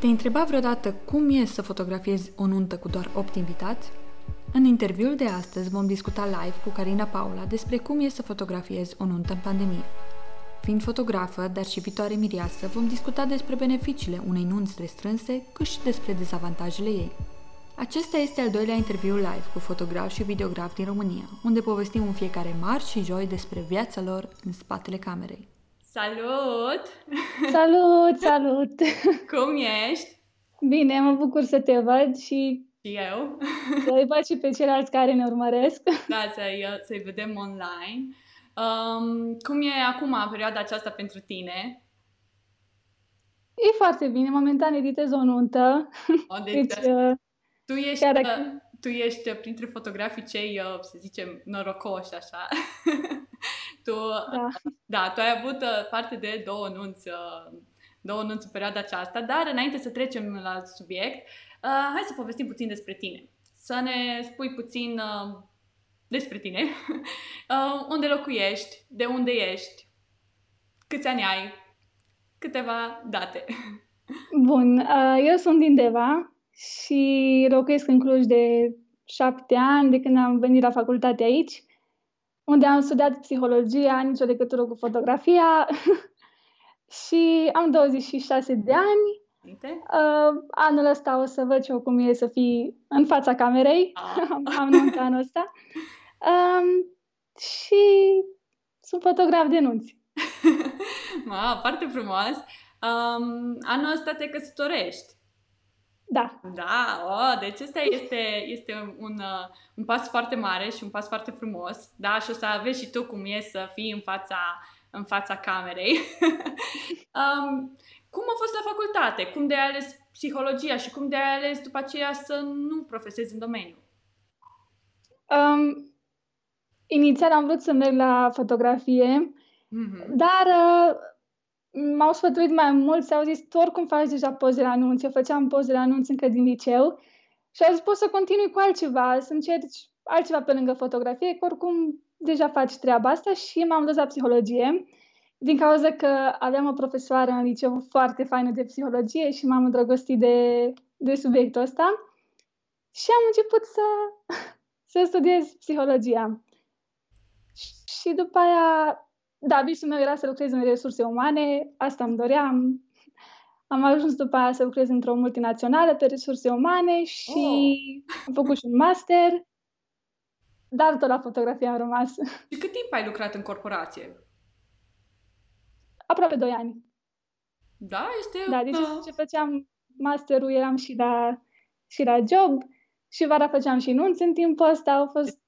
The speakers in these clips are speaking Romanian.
Te-ai întrebat vreodată cum e să fotografiezi o nuntă cu doar 8 invitați? În interviul de astăzi vom discuta live cu Carina Paula despre cum e să fotografiezi o nuntă în pandemie. Fiind fotografă, dar și viitoare mireasă, vom discuta despre beneficiile unei nunți restrânse, cât și despre dezavantajele ei. Acesta este al doilea interviu live cu fotograf și videograf din România, unde povestim în fiecare marți și joi despre viața lor în spatele camerei. Salut! Salut, salut! Cum ești? Bine, mă bucur să te văd și... Și eu. Să-i văd și pe ceilalți care ne urmăresc. Da, să-i vedem online. Cum e acum perioada aceasta pentru tine? E foarte bine. Momentan editez o nuntă. Tu ești printre fotografii cei, să zicem, norocoși, așa. Tu ai avut parte de două nunți în perioada aceasta, dar înainte să trecem la alt subiect, hai să povestim puțin despre tine. Să ne spui puțin despre tine. Unde locuiești? De unde ești? Câți ani ai? Câteva date. Bun, eu sunt din Deva și locuiesc în Cluj de 7 ani, de când am venit la facultate aici, unde am studiat psihologia, nicio legătură cu fotografia. Și am 26 de ani. Anul ăsta o să văd eu cum e să fii în fața camerei. Am nuntă anul ăsta. Și sunt fotograf de nunți. Foarte frumos. Anul ăsta te căsătorești. Da. Deci ăsta este un pas foarte mare și un pas foarte frumos. Da, și o să aveți și tu cum e să fii în fața camerei. Cum a fost la facultate? Cum de-ai ales psihologia și cum de-ai ales după aceea să nu profesezi în domeniu? Inițial am vrut să merg la fotografie, dar m-au sfătuit mai mult, s-au zis, tu oricum faci deja poze la anunț. Eu făceam poze la anunț încă din liceu și au zis, poți să continui cu altceva, să încerci altceva pe lângă fotografie, că oricum deja faci treaba asta, și m-am dus la psihologie. Din cauza că aveam o profesoară în liceu foarte faină de psihologie și m-am îndrăgostit de subiectul ăsta și am început să studiez psihologia. Și după aia, visul meu era să lucrez în resurse umane, asta îmi doream. Am ajuns după aia să lucrez într-o multinațională pe resurse umane și am făcut și un master, dar tot la fotografie am rămas. Și cât timp ai lucrat în corporație? Aproape 2 ani. Da, este... Da, deci ce făceam masterul, eram și la job și vara făceam și nunți în timpul ăsta. A fost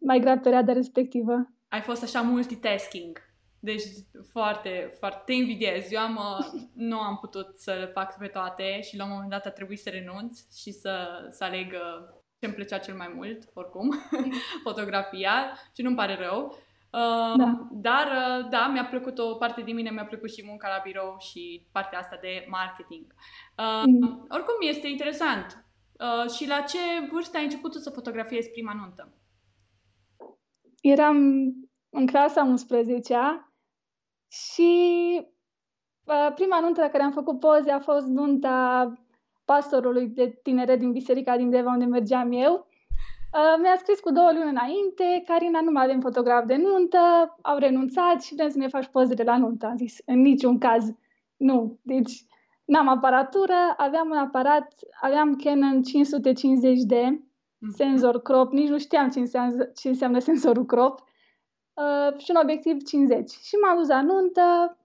mai grea perioada respectivă. Ai fost așa multitasking. Deci foarte, foarte... Te invidiez. Eu nu am putut să le fac pe toate și la un moment dat a trebuit să renunț și să aleg ce-mi plăcea cel mai mult, oricum, fotografia, și nu-mi pare rău. Dar mi-a plăcut o parte din mine, mi-a plăcut și munca la birou și partea asta de marketing. Oricum este interesant. Și la ce vârstă ai început să fotografiezi prima nuntă? Eram în clasa 11-a și prima nuntă la care am făcut poze a fost nunta pastorului de tineret din biserica din Deva, unde mergeam eu. Mi-a scris cu 2 luni înainte, Carina, nu mai avem fotograf de nuntă, au renunțat și vrem să ne faci pozele la nuntă. Am zis, în niciun caz, nu. Deci, n-am aparatură, aveam un aparat, aveam Canon 550D, senzor crop, nici nu știam ce înseamnă senzorul crop, și un obiectiv 50. Și m-am dus la nuntă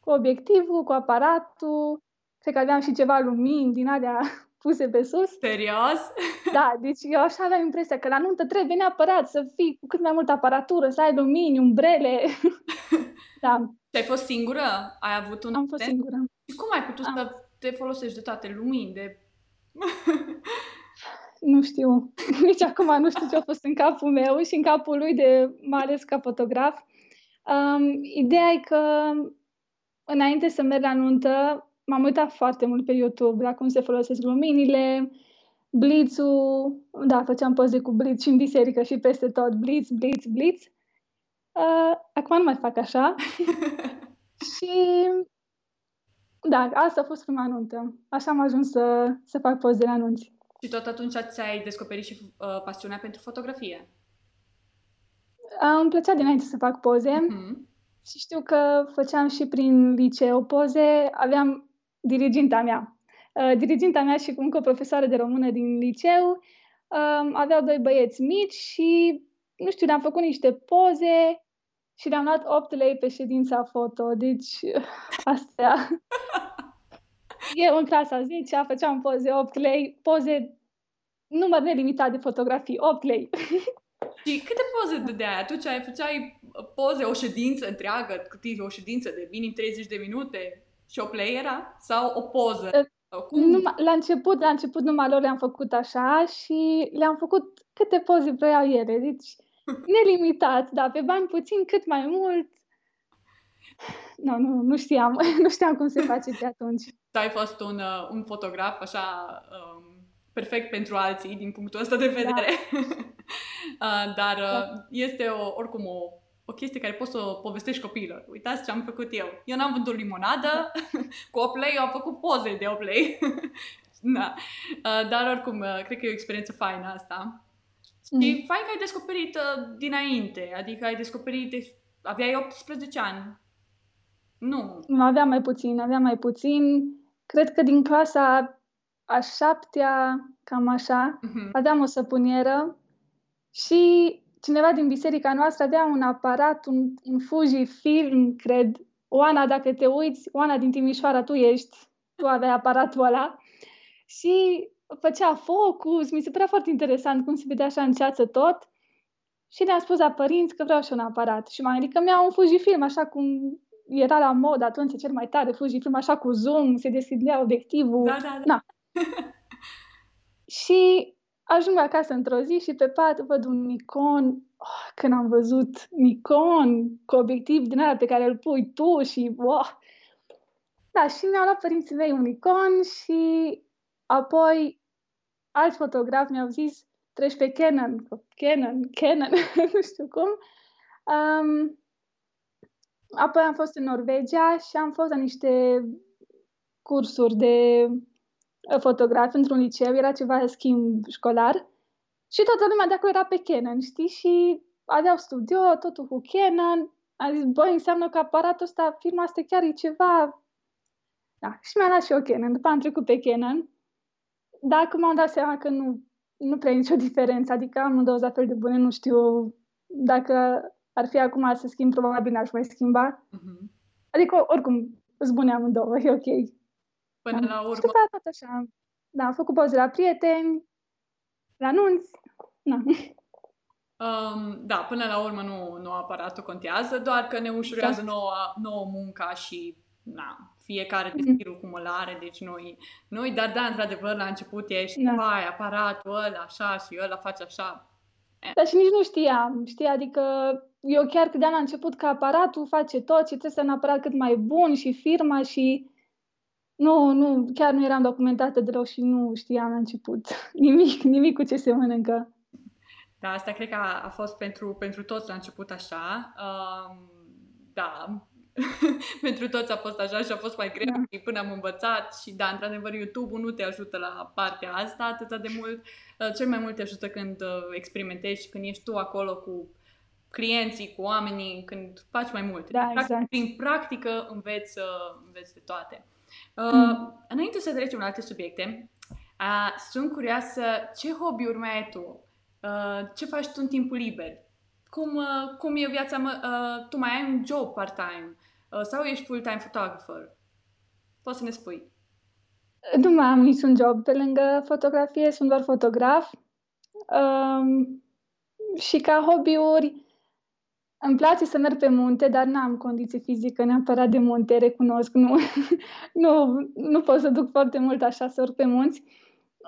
cu obiectivul, cu aparatul, cred că aveam și ceva lumini din alea puse pe sus. Serios? Da, deci eu așa aveam impresia că la nuntă trebuie neapărat să fii cu cât mai multă aparatură, să ai lumini, umbrele. Da. Ai fost singură? Ai avut un... Am fost singură. Și cum ai putut să te folosești de toate lumini? Nu știu. Nici acum nu știu ce a fost în capul meu și în capul lui, mai ales ca fotograf. Ideea e că înainte să merg la nuntă, m-am uitat foarte mult pe YouTube la cum se folosesc luminile, blitzul, făceam poze cu blitz și în biserică și peste tot, blitz. Acum nu mai fac așa. Și Da, asta a fost prima nuntă. Așa am ajuns să fac poze la nunți. Și tot atunci ți-ai descoperit și pasiunea pentru fotografie? Îmi plăcea dinainte să fac poze. Și știu că făceam și prin liceu poze. Aveam diriginta mea. Diriginta mea și încă o profesoară de română din liceu aveau doi băieți mici și, nu știu, le-am făcut niște poze și le-am luat 8 lei pe ședința foto. Deci, astea... Eu în clasa 10-a făceam poze 8 lei, poze număr nelimitat de fotografii, 8 lei. Și câte poze dădeai? Atunci făceai poze, o ședință întreagă, cât e o ședință de minim 30 de minute și 8 lei era? Sau o poză? La început numai lor le-am făcut așa și le-am făcut câte poze vreau ele. Deci nelimitat, dar pe bani puțin, cât mai mult. No, nu știam. Nu știam cum se face de atunci. Ai fost un fotograf așa perfect pentru alții din punctul ăsta de vedere. Da. Dar este oricum o chestie care poți să o povestești copiilor. Uitați ce am făcut eu. Eu n-am vândut limonadă cu 8 lei, eu am făcut poze de 8 lei. Da. Dar oricum, cred că e o experiență faină asta. Și fain că ai descoperit dinainte, adică ai descoperit... Aveai 18 ani. Nu. Aveam mai puțin. Cred că din clasa a 7-a, cam așa, aveam o săpunieră și cineva din biserica noastră avea un aparat, un Fujifilm, cred. Oana, dacă te uiți, Oana din Timișoara, tu ești, tu aveai aparatul ăla. Și făcea focus, mi se părea foarte interesant cum se vedea așa în ceață tot. Și le-am spus la părinți că vreau și un aparat. Și m-am gândit că mi-au un Fujifilm, așa cum era la mod atunci, cel mai tare Fujifilm, așa cu zoom, se deschidea obiectivul. Da. Na. Și ajung acasă într-o zi și pe pat văd un Nikon. Oh, când am văzut Nikon cu obiectiv din ala pe care îl pui tu și... Oh. Da, și mi-au luat părinții mei un Nikon și apoi alți fotografi mi-au zis treci pe Canon, nu știu cum. Apoi am fost în Norvegia și am fost la niște cursuri de fotografie într-un liceu, era ceva schimb școlar și toată lumea de acolo era pe Canon, știi? Și aveau studio, totul cu Canon. Am zis, băi, înseamnă că aparatul ăsta, firma asta chiar e ceva... Da, și mi-a luat și eu Canon, după am trecut pe Canon. Dar acum am dat seama că nu prea e nicio diferență, adică am două la fel de bune, nu știu dacă ar fi acum să schimb, probabil n-aș mai schimba. Adică, oricum, îți bune amândouă, e ok. Până la urmă. Și după aia tot așa. Da, am făcut poze la prieteni, la nunți, na. Da, până la urmă nu aparatul contează, doar că ne ușurează nouă munca și, na, fiecare de stilul cum îl are, deci noi, dar da, într-adevăr, la început ești, vai, aparatul ăla, așa, și ăla face așa. Dar și nici nu știam, știi, adică eu chiar credeam la început că aparatul face tot și trebuie să ai un aparat cât mai bun și firma și... Nu, chiar nu eram documentată deloc și nu știam la început nimic cu ce se mănâncă. Da, asta cred că a fost pentru toți la început așa, da... Pentru toți a fost așa și a fost mai greu și până am învățat și da, într-adevăr YouTube-ul nu te ajută la partea asta atâta de mult, cel mai mult te ajută când experimentezi și când ești tu acolo cu clienții, cu oamenii, când faci mai multe. Da, exact. Prin practică înveți de toate. Înainte să trecem la alte subiecte, sunt curioasă ce hobby-uri mai ai tu? Ce faci tu în timpul liber? Cum e viața? Tu mai ai un job part-time? Sau ești full-time photographer? Poți să ne spui? Nu mai am niciun job pe lângă fotografie, sunt doar fotograf. Și ca hobby-uri îmi place să merg pe munte, dar n-am condiție fizică neapărat de munte, recunosc. Nu pot să duc foarte mult așa să urc pe munți,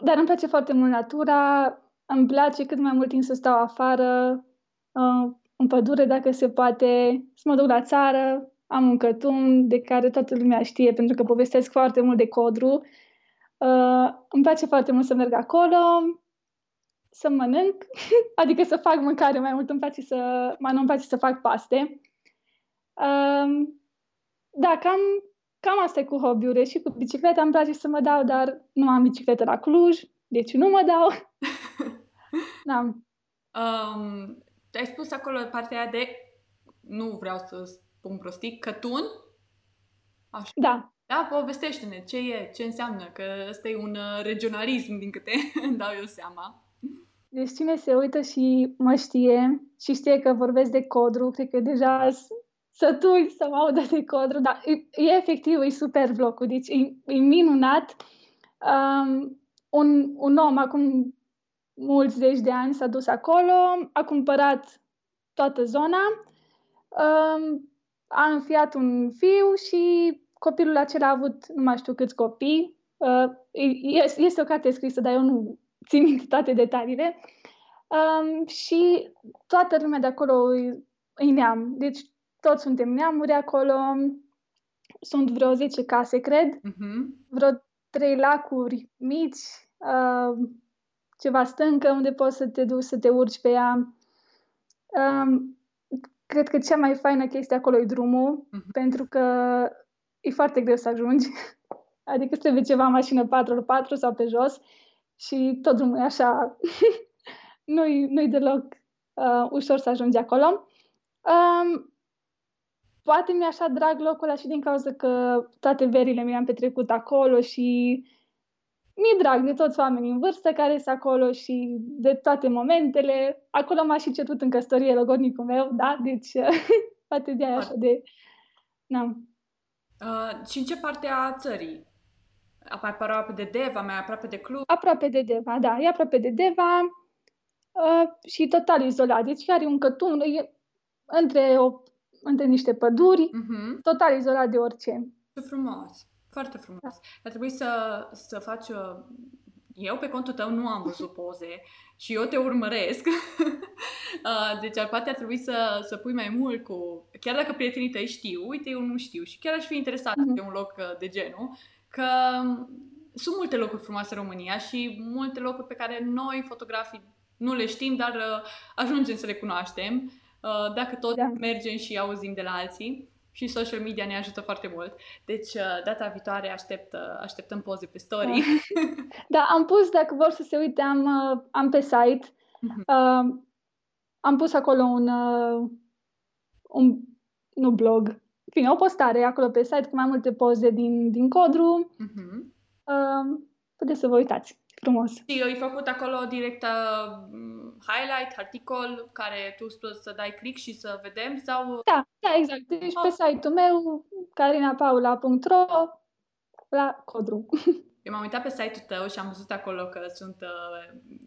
dar îmi place foarte mult natura, îmi place cât mai mult timp să stau afară, în pădure, dacă se poate, să mă duc la țară, am un cătun de care toată lumea știe, pentru că povestesc foarte mult de Codru. Îmi place foarte mult să merg acolo, să mănânc, adică să fac mâncare mai mult, îmi place să fac paste. Da, cam Cam asta e cu hobby-uri. Și cu bicicleta îmi place să mă dau, dar nu am bicicletă la Cluj, deci nu mă dau. Ai spus acolo partea aia de, nu vreau să spun prostii, cătun? Așa. Da. Da, povestește-ne ce e, ce înseamnă, că ăsta e un regionalism din câte îmi dau eu seama. Deci cine se uită și mă știe și știe că vorbesc de Codru, cred că deja sătui să mă audă de Codru, dar e efectiv, e super vlogul, deci e minunat. Un om acum mulți zeci de ani s-a dus acolo, a cumpărat toată zona, a înfiat un fiu și copilul acela a avut nu mai știu câți copii. Este o carte scrisă, dar eu nu țin minte toate detaliile. Și toată lumea de acolo e neam. Deci toți suntem neamuri acolo. Sunt vreo 10 case, cred. Vreo 3 lacuri mici. Ceva stâncă unde poți să te duci, să te urci pe ea. Cred că cea mai faină chestie acolo e drumul. Pentru că e foarte greu să ajungi. Adică trebuie ceva mașină 4x4 sau pe jos. Și tot drumul e așa, nu-i deloc ușor să ajungi acolo. Poate mi-e așa drag locul ăla și din cauza că toate verile mi-am petrecut acolo și mi-e drag de toți oamenii în vârstă care sunt acolo și de toate momentele. Acolo m-a și cerut în căsătorie logornicul meu, da? Deci poate de-aia așa de... și în ce parte a țării? Aproape de Deva, mai aproape de Cluj? Aproape de Deva, da. E aproape de Deva și total izolat. Deci chiar e un cătun între niște păduri, total izolat de orice. Ce frumos, foarte frumos. Da. Ar trebui să faci... Eu pe contul tău nu am văzut poze și eu te urmăresc. Deci poate ar trebui să pui mai mult cu... Chiar dacă prietenii tăi știu, uite, eu nu știu și chiar aș fi interesat de un loc de genul. Că sunt multe locuri frumoase în România și multe locuri pe care noi, fotografii, nu le știm, dar ajungem să le cunoaștem dacă tot mergem și auzim de la alții. Și social media ne ajută foarte mult. Deci data viitoare așteptăm poze pe story. Da, am pus, dacă vor să se uite, am pe site. Am pus acolo un blog. Bine, o postare acolo pe site cu mai multe poze din Codru. Puteți să vă uitați. Frumos. Și eu i-am făcut acolo direct highlight, articol, care tu spui să dai click și să vedem sau... Da, exact. Deci pe site-ul meu, carinapaula.ro, la Codru. Eu m-am uitat pe site-ul tău și am văzut acolo că sunt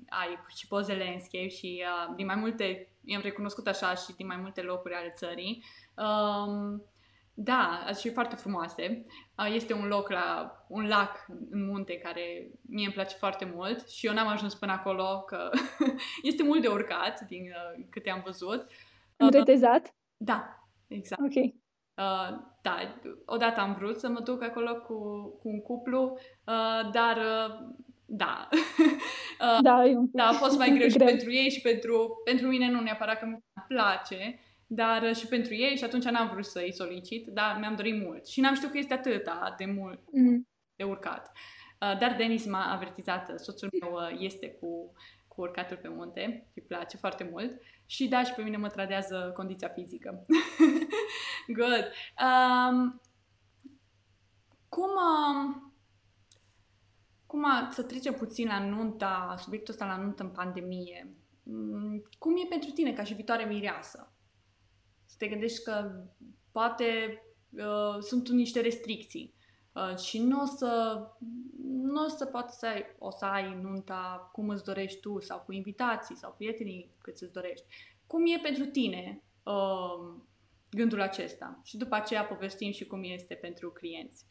ai și poze landscape și din mai multe, i-am recunoscut așa și din mai multe locuri ale țării. Da, și foarte frumoase. Este un loc la un lac în munte care mie îmi place foarte mult și eu n-am ajuns până acolo că este mult de urcat din câte am văzut. Retezat? Da, exact. Ok. Da, odată am vrut să mă duc acolo cu un cuplu, dar da. Da, a fost mai greu și pentru ei și pentru mine nu neapărat că îmi place. Dar și pentru ei și atunci n-am vrut să-i solicit, dar mi-am dorit mult. Și n-am știut că este atâta de mult de urcat. Dar Denis m-a avertizat, soțul meu este cu urcatul pe munte, îi place foarte mult. Și da, și pe mine mă tradează condiția fizică. Good! Să trecem puțin la nunta, subiectul ăsta la nuntă în pandemie. Cum e pentru tine ca și viitoare mireasă? Să te gândești că poate sunt niște restricții și nu o să poți să ai nunta cum îți dorești tu sau cu invitații sau prietenii cât îți dorești. Cum e pentru tine gândul acesta? Și după aceea povestim și cum este pentru clienți.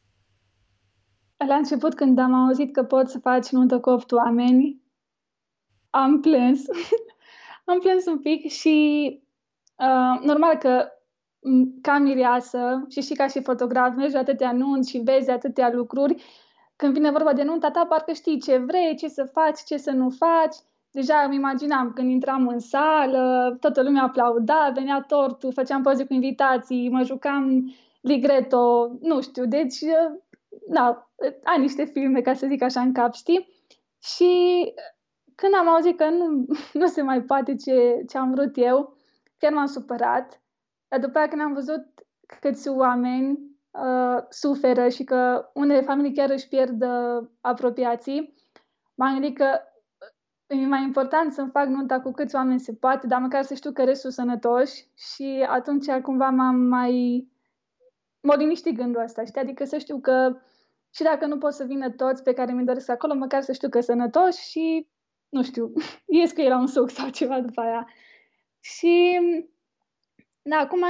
La început, când am auzit că poți să faci nuntă cu 8 oameni, am plâns. Am plâns un pic și... normal că ca mireasă și ca și fotograf mergi la atâtea nunți și vezi atâtea lucruri. Când vine vorba de nunta ta, parcă știi ce vrei, ce să faci, ce să nu faci. Deja îmi imaginam când intram în sală, toată lumea aplauda, venea tortul, făceam poze cu invitații, mă jucam Ligreto, nu știu, deci, da, am niște filme, ca să zic așa, în cap, știi? Și când am auzit că nu se mai poate ce am vrut eu, chiar m-am supărat, dar după aceea când am văzut câți oameni suferă și că unele familii chiar își pierd apropiații, m-am gândit că e mai important să-mi fac nunta cu câți oameni se poate, dar măcar să știu că restul sunt sănătoși, și atunci cumva m-a liniștit gândul ăsta, știi? Adică să știu că și dacă nu pot să vină toți pe care mi doresc acolo, măcar să știu că sunt sănătoși și, nu știu, ies că e la un suc sau ceva după aia. Și, da, acum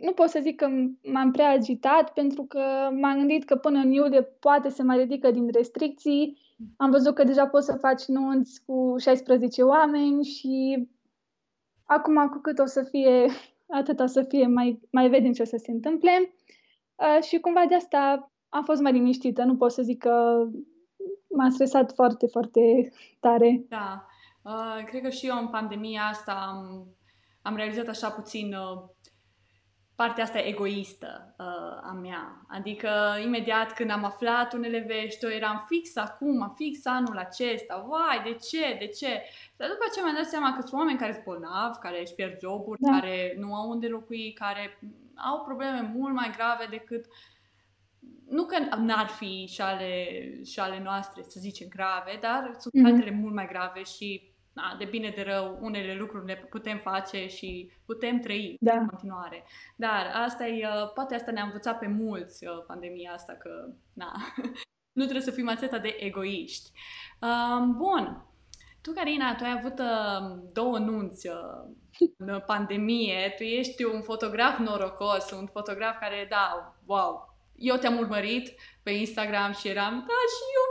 nu pot să zic că m-am prea agitat, pentru că m-am gândit că până în iulie poate se mai ridică din restricții. Am văzut că deja poți să faci nunți cu 16 oameni și acum cu cât o să fie, atât o să fie, mai vedem ce o să se întâmple. Și cumva de asta am fost mai liniștită, nu pot să zic că m-a stresat foarte, foarte tare. Da, cred că și eu în pandemia asta am realizat așa puțin partea asta egoistă a mea. Adică imediat când am aflat unele vești, eu eram fix acum, fix anul acesta, vai, de ce? Dar după ce mi-am dat seama că sunt oameni care sunt bolnavi, care își pierd joburi, da, care nu au unde locui, care au probleme mult mai grave decât, nu că n-ar fi și ale noastre, să zicem, grave, dar sunt altele mult mai grave și, na, de bine de rău, unele lucruri le putem face și putem trăi, da, în continuare. Dar poate asta ne-a învățat pe mulți pandemia asta, că na, nu trebuie să fim atâta de egoiști. Bun. Tu, Carina, tu ai avut două nunți în pandemie. Tu ești un fotograf norocos, un fotograf care, da, wow, eu te-am urmărit pe Instagram și eram, da, și eu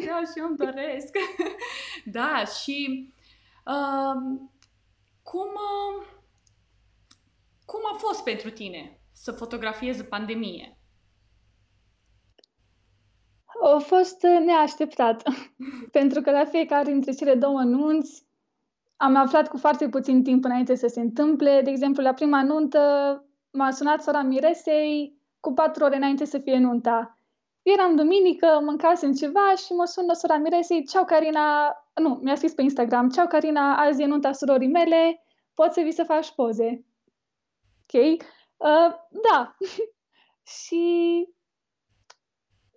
vreau și eu îmi doresc. Da, și cum a fost pentru tine să fotografiezi pandemie? A fost neașteptat, pentru că la fiecare dintre cele două nunți am aflat cu foarte puțin timp înainte să se întâmple. De exemplu, la prima nuntă m-a sunat sora miresei cu 4 ore înainte să fie nunta. Eram duminică, mâncasem ceva și mă sună sora miresei, ceau Carina, nu, mi-a scris pe Instagram, ceau Carina, azi e nunta surorii mele, poți să vii să faci poze. Ok? Da. Și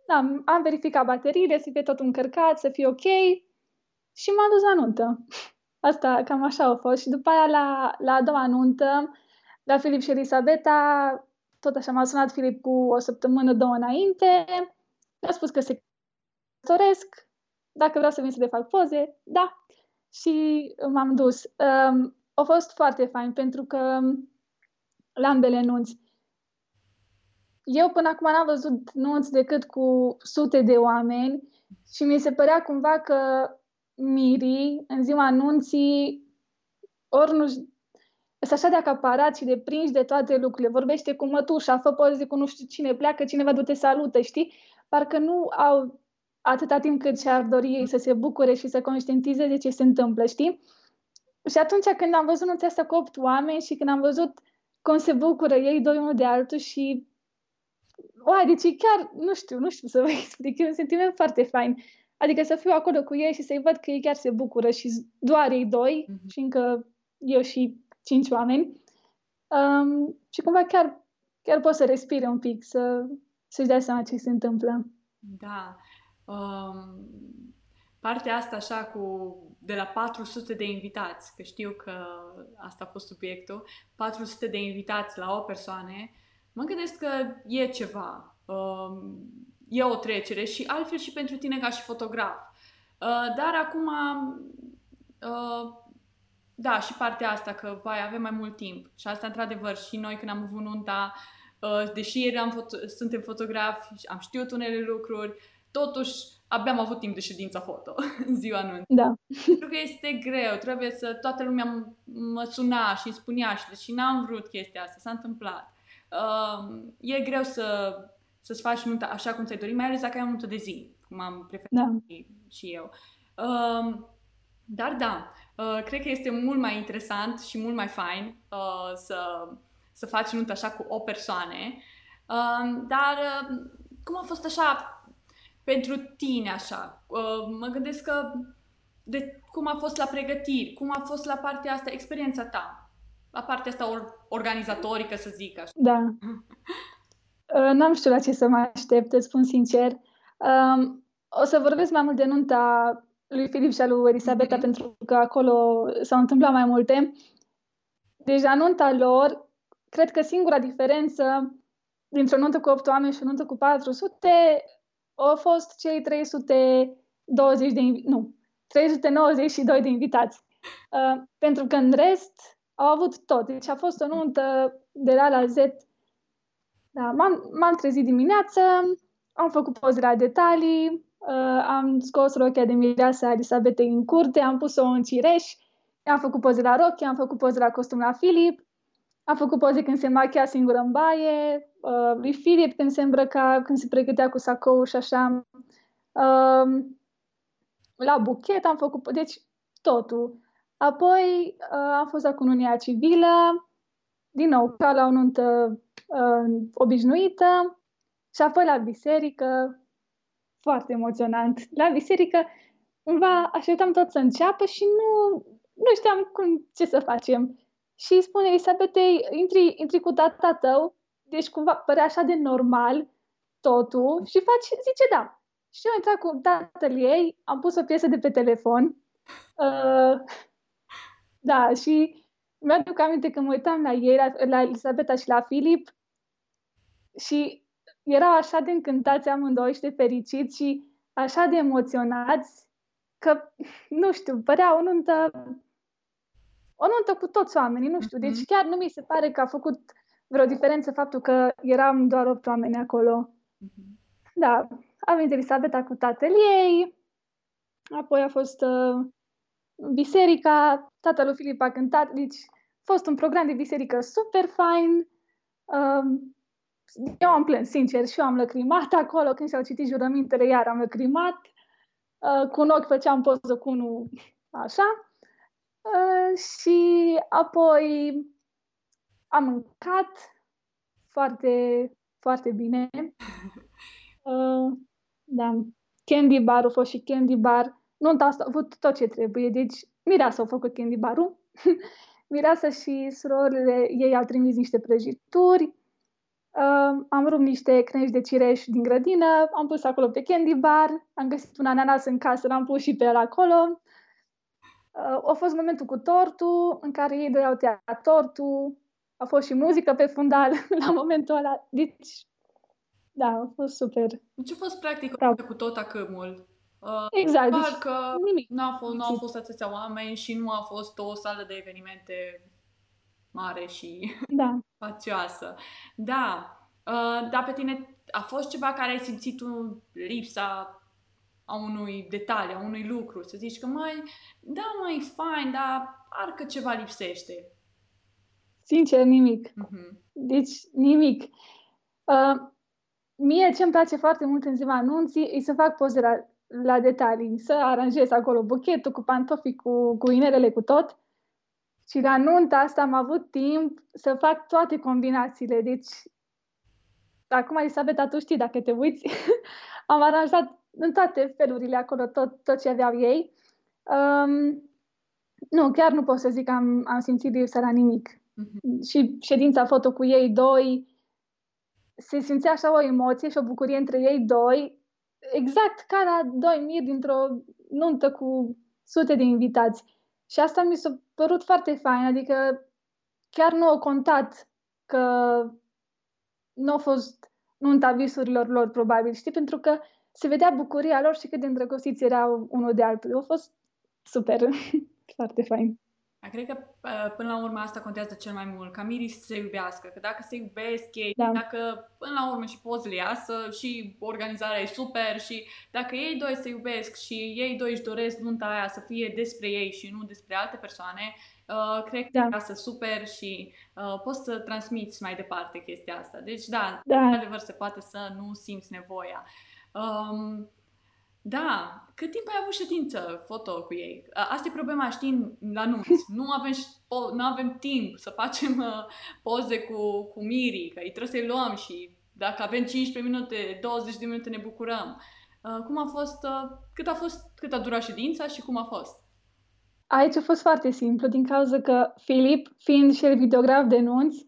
da, am verificat bateriile, să fie totul încărcat, să fie ok, și m-am dus la nuntă. Asta cam așa a fost. Și după aia la a doua nuntă, la Filip și Elisabeta, tot așa m-a sunat Filip cu o săptămână, două înainte. Mi-a spus că se căsătoresc, dacă vreau să vin să le fac poze, da. Și m-am dus. A fost foarte fain, pentru că la ambele nunți. Eu până acum n-am văzut nunți decât cu sute de oameni și mi se părea cumva că mirii, în ziua nunții, ori nu-și... Sunt așa de acaparat și de prinși de toate lucrurile. Vorbește cu mătușa, fă poze cu nu știu cine, pleacă cineva, du-te, salută, știi? Parcă nu au atâta timp cât și-ar dori ei să se bucure și să conștientizeze ce se întâmplă, știi? Și atunci când am văzut nunția asta cu 8 oameni și când am văzut cum se bucură ei doi unul de altul și... Oa, deci chiar, nu știu să vă explic, e un sentiment foarte fain. Adică să fiu acolo cu ei și să-i văd că ei chiar se bucură și doar ei doi și încă eu și 5 oameni și cumva chiar pot să respire un pic, să-și dea seama ce se întâmplă. Da. Partea asta așa de la 400 de invitați, că știu că asta a fost subiectul, 400 de invitați la o persoană, mă gândesc că e ceva. E o trecere și altfel și pentru tine ca și fotograf. Dar acum... Da, și partea asta, că, vai, avem mai mult timp. Și asta, într-adevăr, și noi când am avut nunta, deși suntem fotografi, am știut unele lucruri, totuși abia am avut timp de ședința foto în ziua nunții. Da. Pentru că este greu, trebuie să... Toată lumea mă suna și îmi spunea și deși n-am vrut chestia asta, s-a întâmplat. E greu să-ți faci nunta așa cum ți-ai dorit, mai ales dacă ai o nuntă de zi, cum am preferat și eu. Dar da, cred că este mult mai interesant și mult mai fain să faci nuntă așa cu o persoană Dar cum a fost așa pentru tine așa? Mă gândesc că de cum a fost la pregătiri, cum a fost la partea asta, experiența ta, la partea asta organizatorică, să zic așa. Da. N-am știut la ce să mă aștept, îți spun sincer. O să vorbesc mai mult de nunta lui Filip și a lui Elisabeta, pentru că acolo s-au întâmplat mai multe. Deci la nunta lor, cred că singura diferență dintre o nuntă cu 8 oameni și o nuntă cu 400 au fost cei 392 de invitați. Pentru că în rest au avut tot. Deci a fost o nuntă de la A la Z. Da, m-am trezit dimineață, am făcut poze la detalii, am scos rochia de mireasă a Elisabetei în curte, am pus-o în cireș, am făcut poze la rochie, am făcut poze la costum la Filip, am făcut poze când se machia singură în baie, lui Filip când se îmbrăca, când se pregătea cu sacou și așa. La buchet am făcut, deci totul. Apoi am fost la cununia civilă, din nou ca la o nuntă obișnuită, și apoi la biserică, foarte emoționant. La biserică cumva așteptam tot să înceapă și nu știam ce să facem. Și spune Elisabetei, intri cu tata tău, deci cumva părea așa de normal totul și zice da. Și eu am intrat cu tatăl ei, am pus o piesă de pe telefon. Da, și mi-aduc aminte că mă uitam la ei, la Elisabeta și la Filip și erau așa de încântați amândoi și de fericiți și așa de emoționați că, nu știu, părea o nuntă cu toți oamenii, nu știu. Deci chiar nu mi se pare că a făcut vreo diferență faptul că eram doar 8 oameni acolo. Da. A venit Elisabeta cu tatăl ei, apoi a fost biserica, tatăl lui Filip a cântat, deci a fost un program de biserică super fain. Eu am plâns, sincer, și eu am lăcrimat acolo, când și-au citit jurămintele, iar am lăcrimat. Cu un ochi făceam poză cu unul așa. Și apoi am mâncat foarte, foarte bine. Da. Candy bar a fost și candy bar. Nunta asta a avut tot ce trebuie. Deci mireasa a făcut candy bar-ul. Mireasa și surorile ei au trimis niște prăjituri. Am rupt niște crengi de cireș din grădină. Am pus acolo pe candy bar. Am găsit un ananas în casă. L-am pus și pe el acolo. A fost momentul cu tortul, în care ei doi au tăiat tortul. A fost și muzică pe fundal la momentul ăla. Deci da, a fost super. Deci a fost practic cu tot acâmul. Exact. Parcă deci, nu au fost atâția oameni și nu a fost o sală de evenimente mare și spacioasă. Da. Dar pe tine a fost ceva care ai simțit tu lipsa a unui detaliu, a unui lucru? Să zici că e fain, dar parcă ceva lipsește. Sincer, nimic. Deci, nimic. Mie ce-mi place foarte mult în ziua anunții e să fac poze la detalii, să aranjez acolo buchetul cu pantofii, cu inerele, cu tot. Și la nunta asta am avut timp să fac toate combinațiile. Deci, acum, Elisabeta, tu știi dacă te uiți, am aranjat în toate felurile acolo tot ce aveau ei. Nu, chiar nu pot să zic că am simțit lipsa la nimic. Și ședința foto cu ei doi, se simțea așa o emoție și o bucurie între ei doi, exact ca la doi miri dintr-o nuntă cu sute de invitați. Și asta mi s-a părut foarte fain, adică chiar nu au contat că nu a fost nunta visurilor lor, probabil, știi? Pentru că se vedea bucuria lor și cât de îndrăgostiți erau unul de altul. A fost super, foarte fain. Cred că până la urmă asta contează cel mai mult, ca mirii să se iubească, că dacă se iubesc ei, dacă până la urmă și pozele iasă și organizarea e super și dacă ei doi se iubesc și ei doi își doresc nunta aia să fie despre ei și nu despre alte persoane, cred că iasă super și poți să transmiți mai departe chestia asta. Deci într-adevăr se poate să nu simți nevoia. Da, cât timp ai avut ședință foto cu ei? Asta e problema, știi, la nunți. Nu avem timp să facem poze cu mirii, că îi trebuie să-i luăm și Dacă avem 15 minute, 20 de minute ne bucurăm. Cum a fost, cât a durat ședința și cum a fost? Aici a fost foarte simplu, din cauza că Filip, fiind și el videograf de nunți,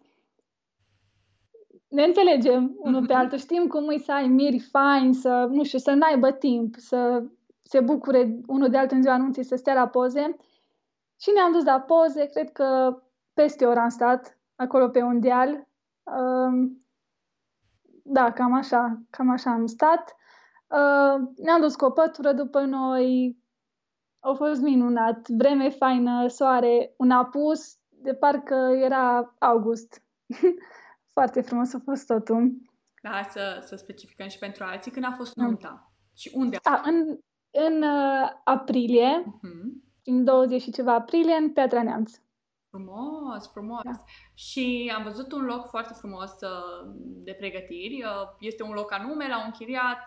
ne înțelegem unul pe altul. Știm cum e să ai miri faini, să, nu știu, să n-aibă timp, să se bucure unul de altul în ziua anunții, să stea la poze. Și ne-am dus la poze, cred că peste o oră am stat acolo pe un deal. Da, cam așa am stat. Ne-am dus cu o pătură după noi. A fost minunat, vreme faină, soare, un apus, de parcă era august. Foarte frumos a fost totul. Da, să specificăm și pentru alții. Când a fost nunta? Și unde? Da, în aprilie, în 20 și ceva aprilie, în Piatra Neamț. Frumos, frumos. Da. Și am văzut un loc foarte frumos de pregătiri. Este un loc anume, l-au închiriat,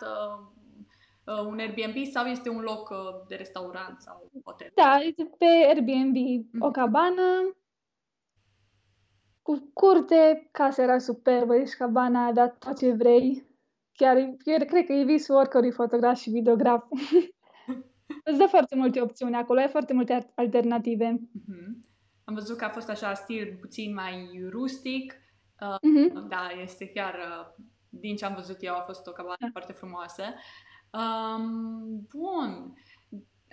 un Airbnb sau este un loc de restaurant sau hotel? Da, pe Airbnb, o cabană cu curte, casa era superbă, deci cabana a dat tot ce vrei. Chiar, eu cred că e visul oricărui fotograf și videograf. Îți dă foarte multe opțiuni acolo, ai foarte multe alternative. Am văzut că a fost așa stil puțin mai rustic. Da, este chiar, din ce am văzut eu, a fost o cabană foarte frumoasă. Bun.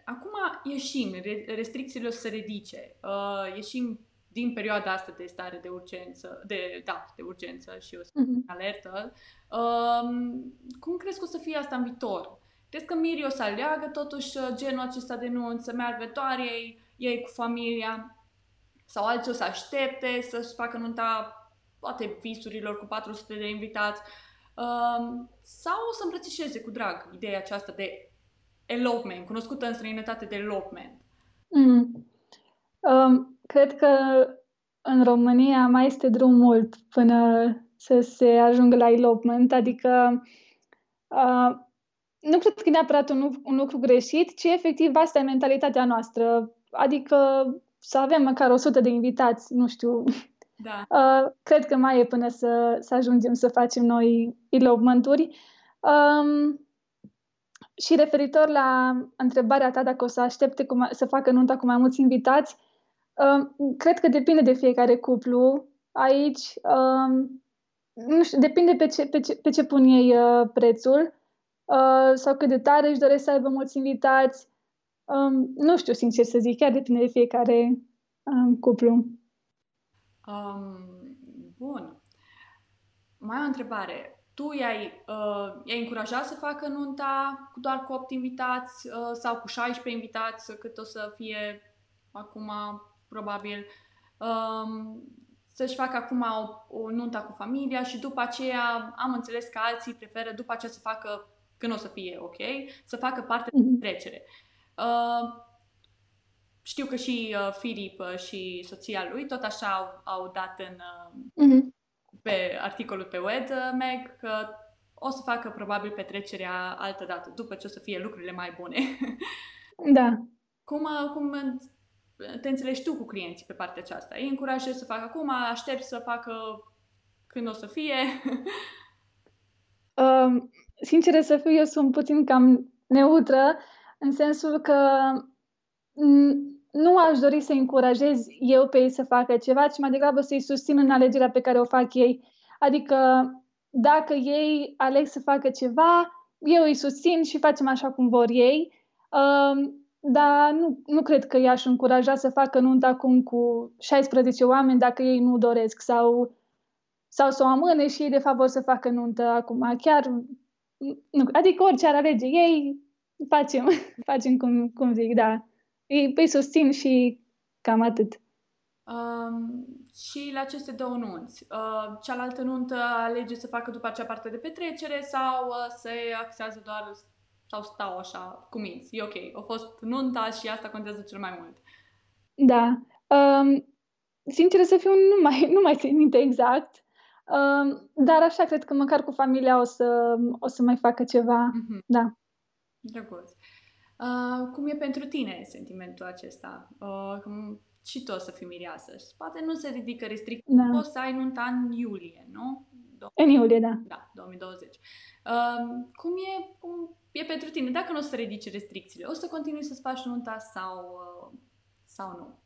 Acum ieșim, restricțiile o să se ridice. Ieșim din perioada asta de stare de urgență, de urgență și o să alertă. Cum crezi că o să fie asta în viitor? Crezi că mirii o să aleagă totuși genul acesta de nunți, să meargă doar ei cu familia? Sau alții o să aștepte să-și facă nunta toate visurilor cu 400 de invitați? Sau o să îmbrățișeze cu drag ideea aceasta de elopement, cunoscută în străinătate de elopement? Cred că în România mai este drum mult până să se ajungă la elopement, adică nu cred că e neapărat un lucru greșit, ci efectiv asta e mentalitatea noastră, adică să avem măcar 100 de invitați, nu știu. Da. Cred că mai e până să ajungem să facem noi elopement-uri. Și referitor la întrebarea ta dacă o să aștepte să facă nunta cu mai mulți invitați, cred că depinde de fiecare cuplu aici. Nu știu, depinde pe ce pun ei prețul sau cât de tare își doresc să aibă mulți invitați. Nu știu, sincer să zic, chiar depinde de fiecare cuplu. Bun. Mai o întrebare. Tu i-ai încurajat să facă nunta doar cu 8 invitați sau cu 16 invitați, cât o să fie acum, probabil, să-și facă acum o nunta cu familia și după aceea am înțeles că alții preferă după aceea să facă, când o să fie ok, să facă parte de trecere. Știu că și Filip și soția lui tot așa au dat pe articolul pe WedMag că o să facă probabil petrecerea altă dată, după ce o să fie lucrurile mai bune. Da. Cum te înțelegi tu cu clienții pe partea aceasta? Îi încurajezi să facă acum, aștepți să facă când o să fie? Sinceră să fiu, eu sunt puțin cam neutră, în sensul că nu aș dori să încurajez eu pe ei să facă ceva, ci mai degrabă să-i susțin în alegerea pe care o fac ei. Adică dacă ei aleg să facă ceva, eu îi susțin și facem așa cum vor ei, dar nu cred că i-aș încuraja să facă nunta acum cu 16 oameni dacă ei nu doresc sau să o amâne și ei de fapt vor să facă nuntă acum. Chiar, nu, adică orice ar alege ei, facem cum zic, da. Îi susțin și cam atât. Și la aceste două nunți, cealaltă nuntă alege să facă după acea parte de petrecere sau se axează doar sau stau așa cu minți? E ok, a fost nunta și asta contează cel mai mult. Da. Sincer să fiu, nu mai țin minte exact, dar așa cred că măcar cu familia o să mai facă ceva. Da. Drăguț. Cum e pentru tine sentimentul acesta? Și tu o să fii mireasă. Poate nu se ridică restricții, o să ai nunta în iulie, nu? 2020. În iulie, da. Da, 2020. Cum e, pentru tine? Dacă nu o să ridici restricțiile, o să continui să-ți faci nunta sau nu?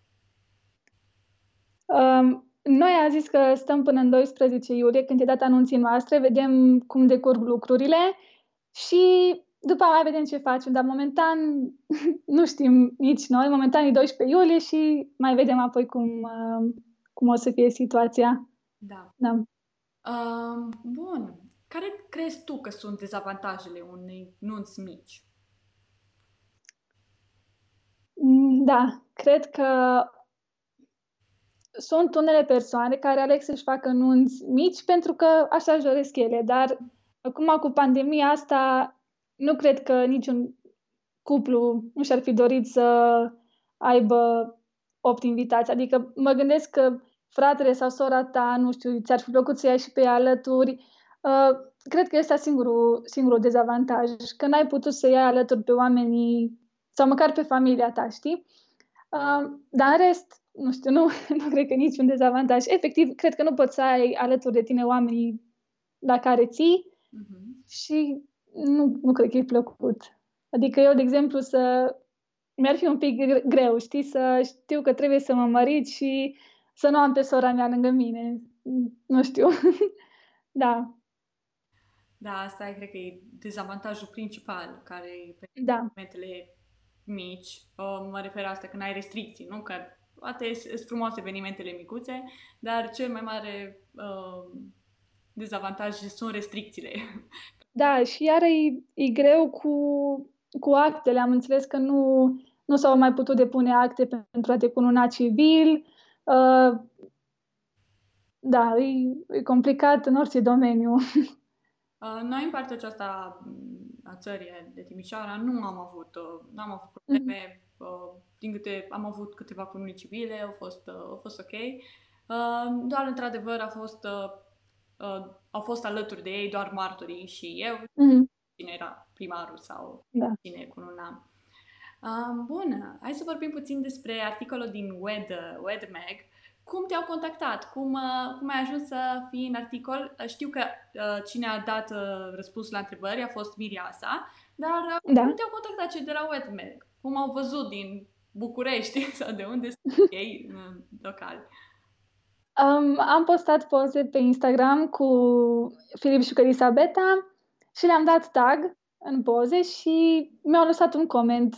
Noi am zis că stăm până în 12 iulie, când e data anunții noastre, vedem cum decurg lucrurile și după mai vedem ce facem, dar momentan nu știm nici noi, momentan e 12 iulie și mai vedem apoi cum o să fie situația. Da. Da. Bun. Care crezi tu că sunt dezavantajele unei nunți mici? Da, cred că sunt unele persoane care aleg să-și facă nunți mici pentru că așa își doresc ele, dar acum cu pandemia asta nu cred că niciun cuplu nu și-ar fi dorit să aibă 8 invitați. Adică mă gândesc că fratele sau sora ta, nu știu, ți-ar fi plăcut să iei și pe ea alături. Cred că este singurul dezavantaj, că n-ai putut să iei alături pe oamenii sau măcar pe familia ta, știi? Dar în rest, nu știu, nu cred că niciun dezavantaj. Efectiv, cred că nu poți să ai alături de tine oamenii la care ții și nu cred că e plăcut. Adică eu, de exemplu, mi-ar fi un pic greu, știi? Să știu că trebuie să mă mărit și să nu am pe sora mea lângă mine. Nu știu. Da. Da, asta cred că e dezavantajul principal care pe evenimentele mici. Mă refer la asta, că n-ai restricții, nu? Că poate sunt frumoase evenimentele micuțe, dar cel mai mare dezavantaj sunt restricțiile. Da, și iar e greu cu actele. Am înțeles că nu s-au mai putut depune acte pentru a decununa civil. Da, e complicat în orice domeniu. Noi, în partea aceasta a țării de Timișoara, n-am avut probleme. Din câte am avut câteva cununii civile, au fost ok. Doar, într-adevăr, au fost alături de ei doar martorii și eu, cine era primarul sau cine cununa. Bun, hai să vorbim puțin despre articolul din WedMag. Cum te-au contactat? Cum ai ajuns să fii în articol? Știu că cine a dat răspunsul la întrebări a fost Miriasa, dar cum te-au contactat cei de la WedMag? Cum au văzut din București sau de unde sunt ei locali? Am postat poze pe Instagram cu Filip și cu Elisabeta și le-am dat tag în poze și mi-au lăsat un coment.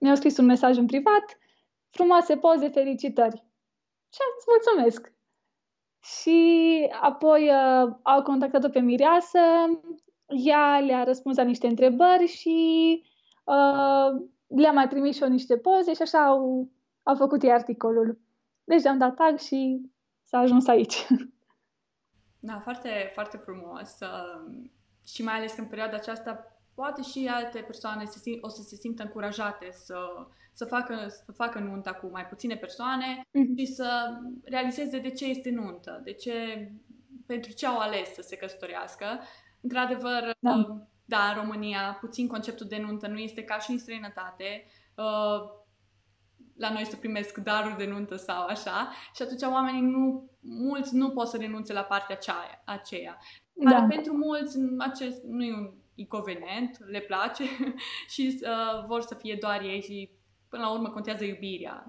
Mi-au scris un mesaj în privat: frumoase poze, felicitări! Și am zis mulțumesc! Și apoi au contactat-o pe Mireasă, ea le-a răspuns la niște întrebări și le-am mai trimis și eu niște poze și așa au făcut ei articolul. Deci am dat tag și s-a ajuns aici. Da, foarte, foarte frumos. Și mai ales că în perioada aceasta poate și alte persoane o să se simtă încurajate să facă nunta cu mai puține persoane și să realizeze de ce este nuntă, pentru ce au ales să se căsătorească. Într-adevăr, da, în România, puțin conceptul de nuntă, nu este ca și în străinătate. La noi se primesc daruri de nuntă sau așa, și atunci oamenii mulți nu pot să renunțe la partea aceea. Dar pentru mulți acest nu e un inconvenient, le place și vor să fie doar ei și până la urmă contează iubirea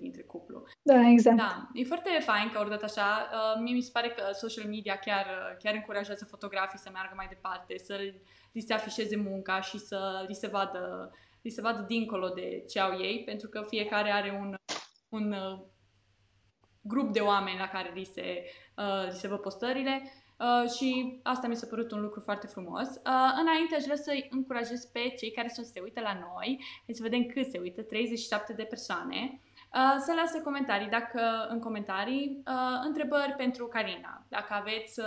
dintre cuplu. Da, exact. Da, e foarte fain că au dat așa. Mie mi se pare că social media chiar încurajează fotografii să meargă mai departe, să li se afișeze munca și să li se vadă dincolo de ce au ei, pentru că fiecare are un grup de oameni la care li se văd postările și asta mi s-a părut un lucru foarte frumos. Înainte aș vrea să-i încurajez pe cei care se uită la noi, să vedem cât se uită, 37 de persoane, să lase comentarii, întrebări pentru Carina, dacă aveți...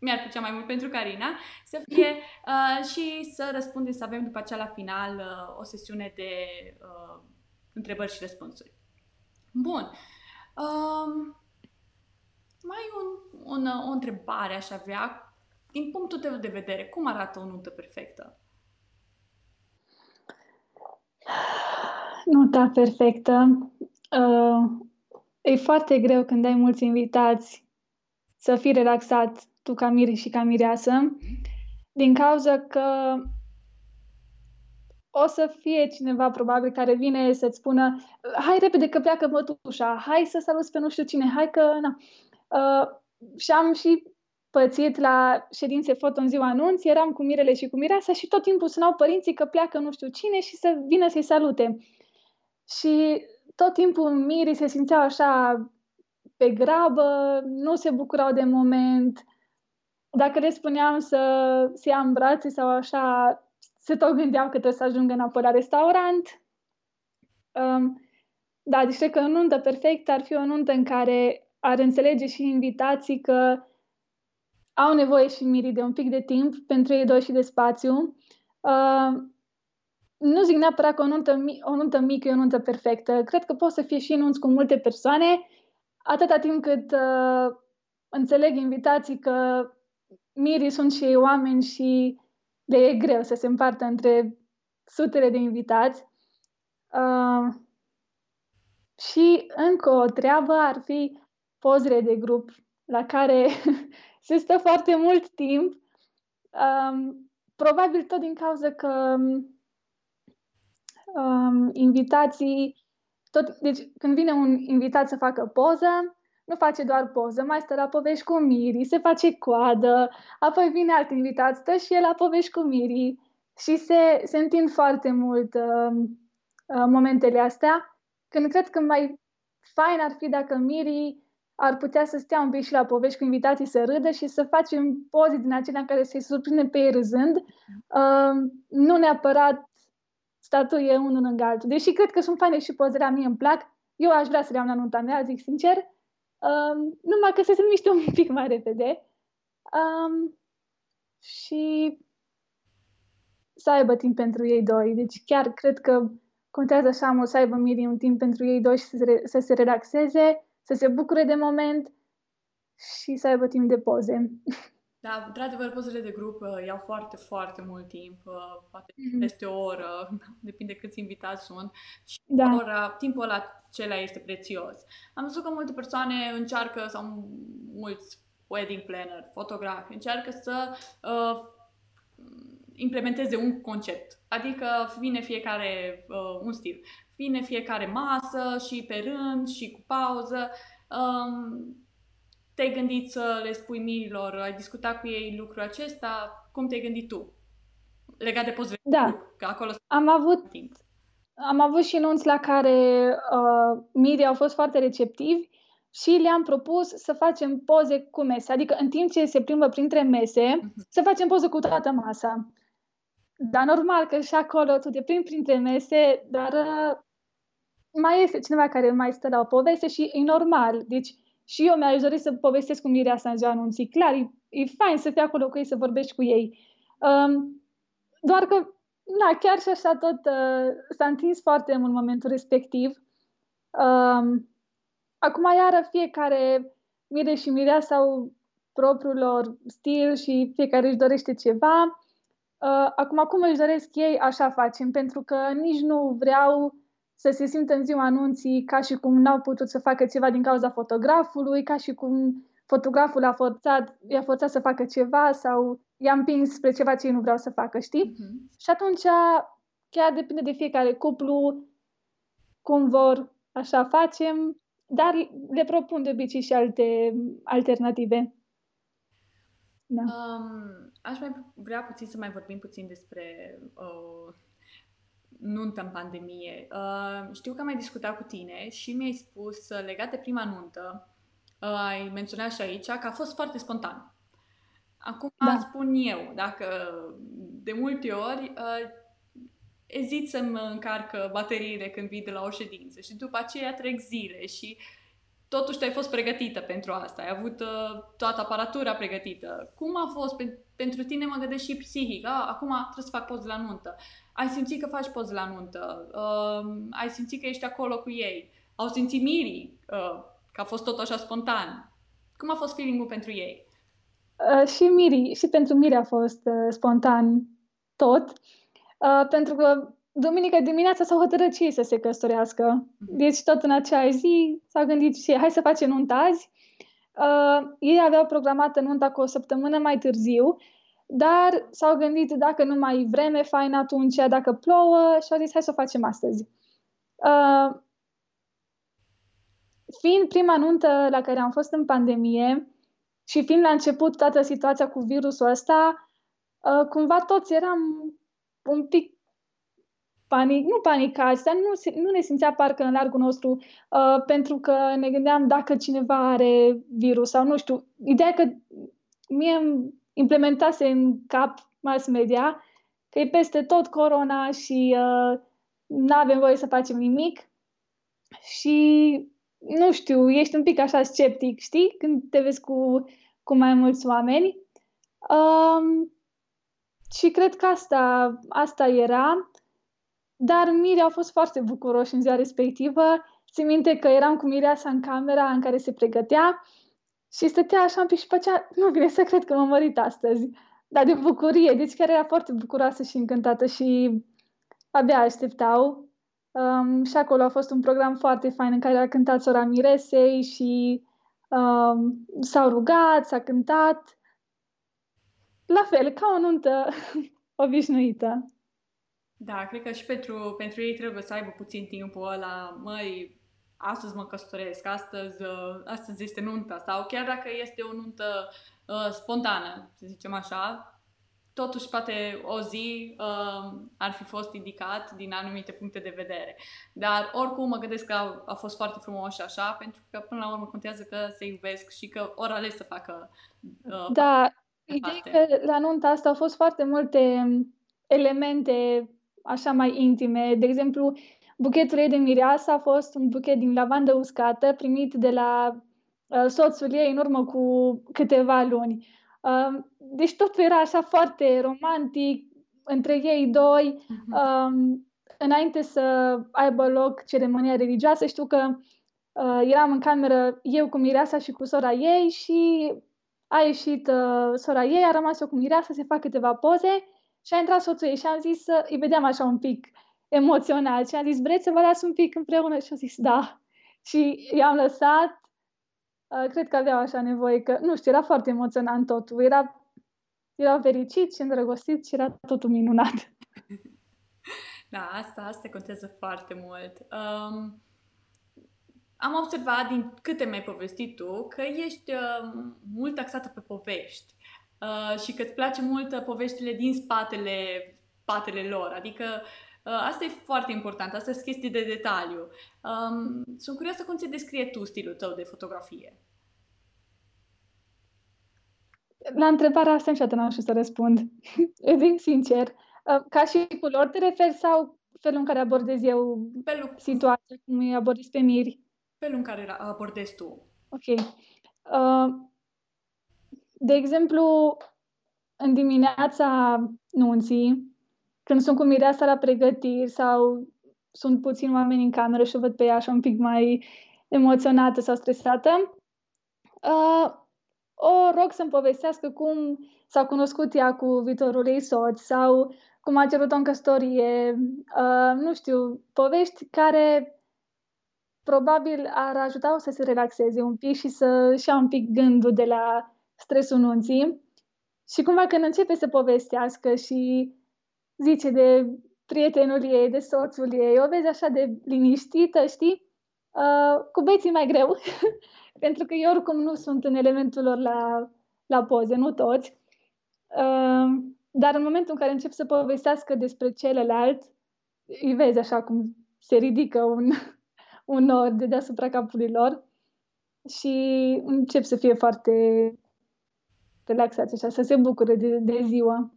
Mi-ar plăcea mai mult pentru Carina să fie și să răspundem, să avem după aceea la final o sesiune de întrebări și răspunsuri. Bun. Mai o întrebare aș avea. Din punctul tău de vedere, cum arată o nuntă perfectă? Nunta perfectă. E foarte greu când ai mulți invitați să fii relaxat tu ca miri și ca mireasă, din cauza că o să fie cineva probabil care vine să-ți spună hai repede că pleacă mătușa, hai să saluți pe nu știu cine, hai că... Na. Și am și pățit la ședințe foto în ziua anunț, eram cu mirele și cu mireasa și tot timpul sunau părinții că pleacă nu știu cine și să vină să-i salute. Și tot timpul mirii se simțeau așa pe grabă, nu se bucurau de moment. Dacă le spuneam să se ia în brațe sau așa, se tot gândeau că trebuie să ajungă înapoi la restaurant. Da, deci cred că o nuntă perfectă ar fi o nuntă în care ar înțelege și invitații că au nevoie și mirii de un pic de timp pentru ei doi și de spațiu. Nu zic neapărat că o nuntă mică e o nuntă perfectă. Cred că poți să fie și nunți cu multe persoane, atâta timp cât înțeleg invitații că mirii sunt și ei oameni și le e greu să se împartă între sutele de invitați. Și încă o treabă ar fi pozele de grup, la care se stă foarte mult timp. Probabil tot din cauza că invitații... Deci, când vine un invitat să facă poză, nu face doar poză, mai stă la povești cu mirii, se face coadă, apoi vine alt invitat, stă și el la povești cu mirii și se întind foarte mult momentele astea, când cred că mai fain ar fi dacă mirii ar putea să stea un pic și la povești cu invitații, să râdă și să facem poze din acelea care se surprinde pe ei râzând, nu neapărat statuie unul lângă altul. Deși cred că sunt faine și pozele, mie îmi plac, eu aș vrea să le am la nunta mea, zic sincer, numai că se miște un pic mai repede și să aibă timp pentru ei doi. Deci chiar cred că contează așa mult să aibă mirii un timp pentru ei doi și să se relaxeze, să se bucure de moment și să aibă timp de poze. Da, într-adevăr, pozele de grup iau foarte, foarte mult timp, poate peste o oră, depinde câți invitați sunt și da. Timpul acela este prețios. Am văzut că multe persoane încearcă, sau mulți wedding planner, fotografi, încearcă să implementeze un concept, adică vine fiecare un stil, vine fiecare masă și pe rând și cu pauză. Te-ai gândit să le spui mirilor, ai discutat cu ei lucrul acesta, cum te-ai gândit tu? Legat de pozele. Da, că acolo am avut și nunți la care mirii au fost foarte receptivi și le-am propus să facem poze cu mese, adică în timp ce se plimbă printre mese, să facem poză cu toată masa. Dar normal că și acolo tu te plimbi printre mese, dar mai este cineva care mai stă la o poveste și e normal, deci și eu mi-aș dori să povestesc cu mireasa în ziua anunții. Clar, e fain să fii acolo cu ei, să vorbești cu ei. Doar că, na, chiar și așa tot s-a întins foarte mult momentul respectiv. Acum, iară, fiecare mire și mireasa au propriul lor stil și fiecare își dorește ceva. Acum, cum își doresc ei, așa facem, pentru că nici nu vreau să se simtă în ziua anunții ca și cum n-au putut să facă ceva din cauza fotografului, ca și cum fotograful i-a forțat să facă ceva sau i-a împins spre ceva ce ei nu vreau să facă, știi? Și atunci chiar depinde de fiecare cuplu, cum vor, așa facem, dar le propun de obicei și alte alternative. Da. Aș mai vrea puțin să mai vorbim puțin despre... nuntă în pandemie. Știu că am mai discutat cu tine și mi-ai spus, legat de prima nuntă, ai menționat și aici că a fost foarte spontan. Acum spun eu, dacă de multe ori ezit să-mi încarcă bateriile când vii de la o ședință și după aceea trec zile și totuși ai fost pregătită pentru asta, ai avut toată aparatura pregătită. Cum a fost pentru tine, mă gândesc și psihic, acum trebuie să fac poze la nuntă. Ai simțit că faci poze la nuntă, ai simțit că ești acolo cu ei, au simțit mirii, că a fost tot așa spontan. Cum a fost feeling-ul pentru ei? Și pentru miri a fost spontan tot, pentru că duminică dimineața s-au hotărât și ei să se căsătorească. Deci tot în acea zi s-au gândit și hai să facem nuntă azi. Ei aveau programată nunta cu o săptămână mai târziu, dar s-au gândit dacă nu mai e vreme fain atunci, dacă plouă, și au zis hai să o facem astăzi. Fiind prima nuntă la care am fost în pandemie și fiind la început toată situația cu virusul ăsta, cumva toți eram un pic nu panicați, dar nu ne simțea parcă în largul nostru, pentru că ne gândeam dacă cineva are virus sau nu știu. Ideea că mie îmi implementase în cap mass media că e peste tot corona și nu avem voie să facem nimic și nu știu, ești un pic așa sceptic, știi, când te vezi cu mai mulți oameni. Și cred că asta era. Dar Mirea a fost foarte bucuroși în ziua respectivă. Țin minte că eram cu Mireasa în camera în care se pregătea și stătea așa un pic și făcea, nu vine să cred că m-am mărit astăzi, dar de bucurie, deci chiar era foarte bucuroasă și încântată și abia așteptau. Și acolo a fost un program foarte fain în care a cântat sora Miresei și s-au rugat, s-a cântat. La fel, ca o nuntă obișnuită. Da, cred că și pentru ei trebuie să aibă puțin timpul ăla, măi, astăzi mă căsătoresc, astăzi este nunta, sau chiar dacă este o nuntă spontană, să zicem așa, totuși poate o zi ar fi fost indicat din anumite puncte de vedere. Dar oricum mă gândesc că a fost foarte frumos și așa, pentru că până la urmă contează că se iubesc și că ori ales să facă da, ideea că la nunta asta au fost foarte multe elemente așa mai intime. De exemplu, buchetul ei de mireasă a fost un buchet din lavandă uscată primit de la soțul ei în urmă cu câteva luni. Deci totul era așa foarte romantic între ei doi. Înainte să aibă loc ceremonia religioasă, știu că eram în cameră eu cu mireasa și cu sora ei și a ieșit sora ei, a rămas eu cu mireasa, se fac câteva poze. Și a intrat soțul ei și am zis să îi vedeam așa un pic emoțional. Și am zis, vreți să vă las un pic împreună? Și a zis, da. Și i-am lăsat. Cred că aveau așa nevoie că, nu știu, era foarte emoționant totul. Erau fericiți și îndrăgostiți și era totul minunat. Da, asta contează foarte mult. Am observat, din câte mi-ai povestit tu, că ești mult taxată pe povești. Și că îți place mult poveștile din spatele lor. Adică asta e foarte important, asta sunt chestii de detaliu. Sunt curioasă cum ți-ai descrie tu stilul tău de fotografie. La întrebarea asta niciodată n-am știut să răspund. Îți zic sincer. Ca și cu lor te referi sau felul în care abordez eu situația, cum îi abordez pe Miri? Felul în care abordezi tu. Ok. De exemplu, în dimineața nunții, când sunt cu mireasa la pregătiri sau sunt puțini oameni în cameră și o văd pe ea așa un pic mai emoționată sau stresată, o rog să-mi povestească cum s-a cunoscut ea cu viitorul ei soț sau cum a cerut-o în căsătorie, nu știu, povești care probabil ar ajuta-o să se relaxeze un pic și să-și ia un pic gândul de la stresul nunții. Și cumva când începe să povestească și zice de prietenul ei, de soțul ei, o vezi așa de liniștită, știi? Cu beții mai greu, pentru că eu oricum nu sunt în elementul lor la poze, nu toți. Dar în momentul în care încep să povestească despre celălalt, îi vezi așa cum se ridică un nor de deasupra capului lor și încep să fie foarte relaxați așa, să se bucure de ziua.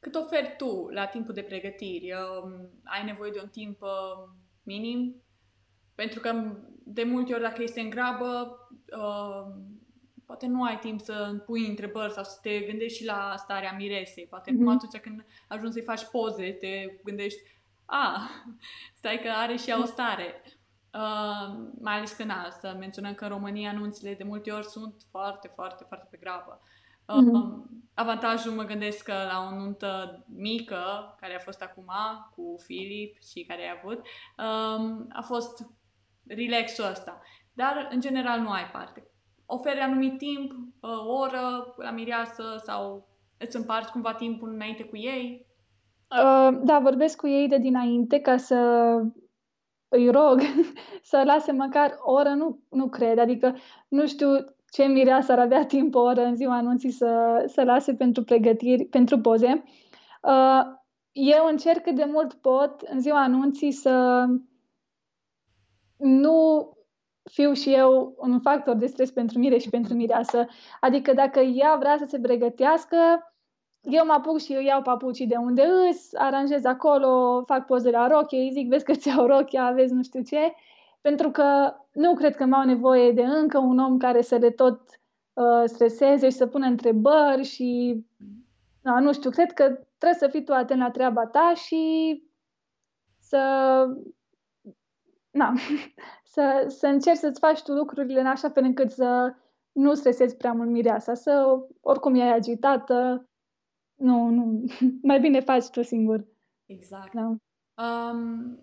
Cât oferi tu la timpul de pregătiri? Ai nevoie de un timp minim? Pentru că de multe ori, dacă este în grabă, poate nu ai timp să pui întrebări sau să te gândești și la starea miresei. Poate numai atunci când ajungi să-i faci poze, te gândești, stai că are și ea o stare. Mai ales că să menționăm că în România nunțile de multe ori sunt foarte, foarte, foarte pe grabă. Avantajul, mă gândesc că la o nuntă mică, care a fost acum cu Filip și care ai avut, a fost relaxul ăsta. Dar, în general, nu ai parte. oferi anumit timp, o oră la mireasă sau îți împarți cumva timpul înainte cu ei? Da, vorbesc cu ei de dinainte ca să îi rog să lase măcar o oră, nu cred, adică nu știu ce mireasă ar avea timp o oră în ziua anunții să lase pentru pregătiri, pentru poze. Eu încerc cât de mult pot în ziua anunții să nu fiu și eu un factor de stres pentru mire și pentru mireasă. Adică dacă ea vrea să se pregătească, eu mă apuc și eu iau papucii de unde îs, aranjez acolo, fac poze la rochie, zic, vezi că ți-au rochia, vezi nu știu ce, pentru că nu cred că m-au nevoie de încă un om care să le tot streseze și să pună întrebări și... Da, nu știu, cred că trebuie să fii tu atent la treaba ta și să încerci să-ți faci tu lucrurile în așa fel încât să nu stresezi prea mult mireasa, să oricum e agitată. Nu, mai bine faci tu singur. Exact. Da.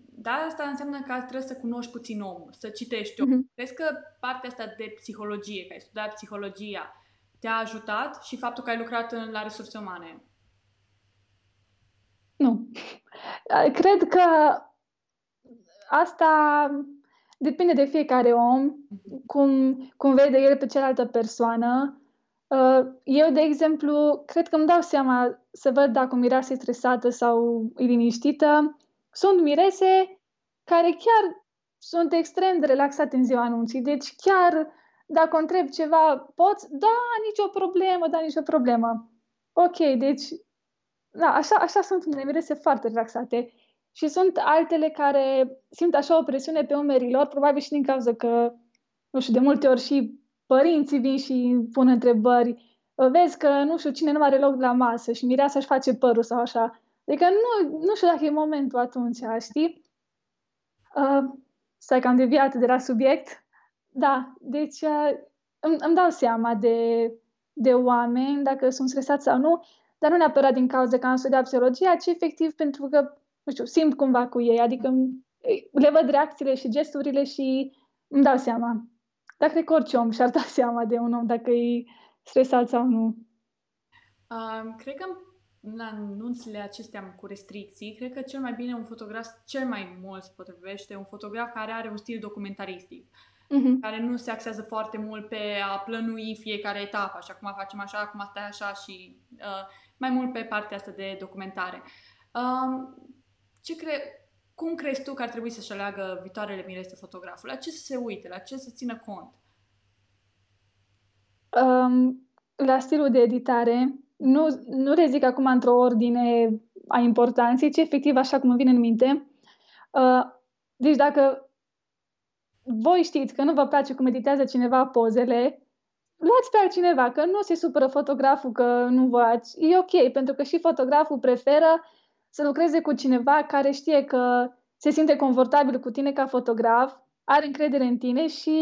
Dar asta înseamnă că trebuie să cunoști puțin omul, să citești omul. Crezi că partea asta de psihologie, că ai studiat psihologia, te-a ajutat și faptul că ai lucrat la resurse umane? Nu. Cred că asta depinde de fiecare om, cum vede el pe cealaltă persoană. Eu, de exemplu, cred că îmi dau seama să văd dacă o mireasă e stresată sau e liniștită. Sunt mirese care chiar sunt extrem de relaxate în ziua anunții, deci chiar... Dacă întreb ceva, poți? Da, nicio problemă, da, nicio problemă. Ok, deci, da, așa sunt unele mirese foarte relaxate. Și sunt altele care simt așa o presiune pe umerii lor, probabil și din cauza că, nu știu, de multe ori și părinții vin și pun întrebări. Vezi că, nu știu, cine nu are loc la masă și mireasa își face părul sau așa. Adică nu știu dacă e momentul atunci, știi? Stai că am deviat de la subiect. Da, deci îmi dau seama de oameni, dacă sunt stresați sau nu, dar nu neapărat din cauza că am studiat psihologia, ci efectiv pentru că, nu știu, simt cumva cu ei, adică le văd reacțiile și gesturile și îmi dau seama. Dar cred că orice om și-ar da seama de un om dacă e stresat sau nu. Cred că la anunțurile acestea cu restricții, cred că cel mai bine un fotograf, cel mai mult se potrivește, un fotograf care are un stil documentaristic. Care nu se axează foarte mult pe a plănui fiecare etapă, așa cum facem așa, cum stai așa și mai mult pe partea asta de documentare. Cum crezi tu că ar trebui să-și aleagă viitoarele mirese fotograful? La ce să se uite? La ce să țină cont? La stilul de editare. Nu le zic acum într-o ordine a importanței, ci efectiv așa cum îmi vine în minte. Deci dacă voi știți că nu vă place cum editează cineva pozele, luați pe altcineva, că nu se supără fotograful că nu vă place. E ok, pentru că și fotograful preferă să lucreze cu cineva care știe că se simte confortabil cu tine ca fotograf, are încredere în tine și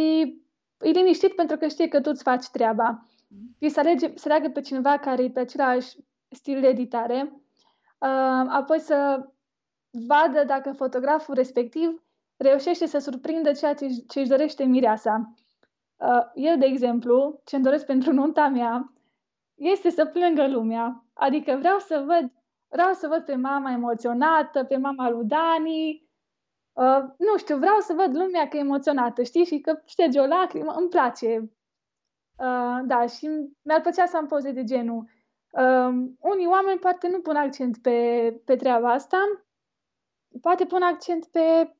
e liniștit pentru că știe că tu îți faci treaba. Și să aleagă pe cineva care e pe același stil de editare, apoi să vadă dacă fotograful respectiv reușește să surprindă ceea ce își dorește mireasa. Eu, de exemplu, ce-mi doresc pentru nunta mea este să plângă lumea. Adică vreau să văd pe mama emoționată, pe mama lui Dani. Nu știu, vreau să văd lumea că e emoționată, știi? Și că șterge o lacrimă, îmi place. Da, și mi-ar plăcea să am poze de genul. Unii oameni poate nu pun accent pe treaba asta, poate pun accent pe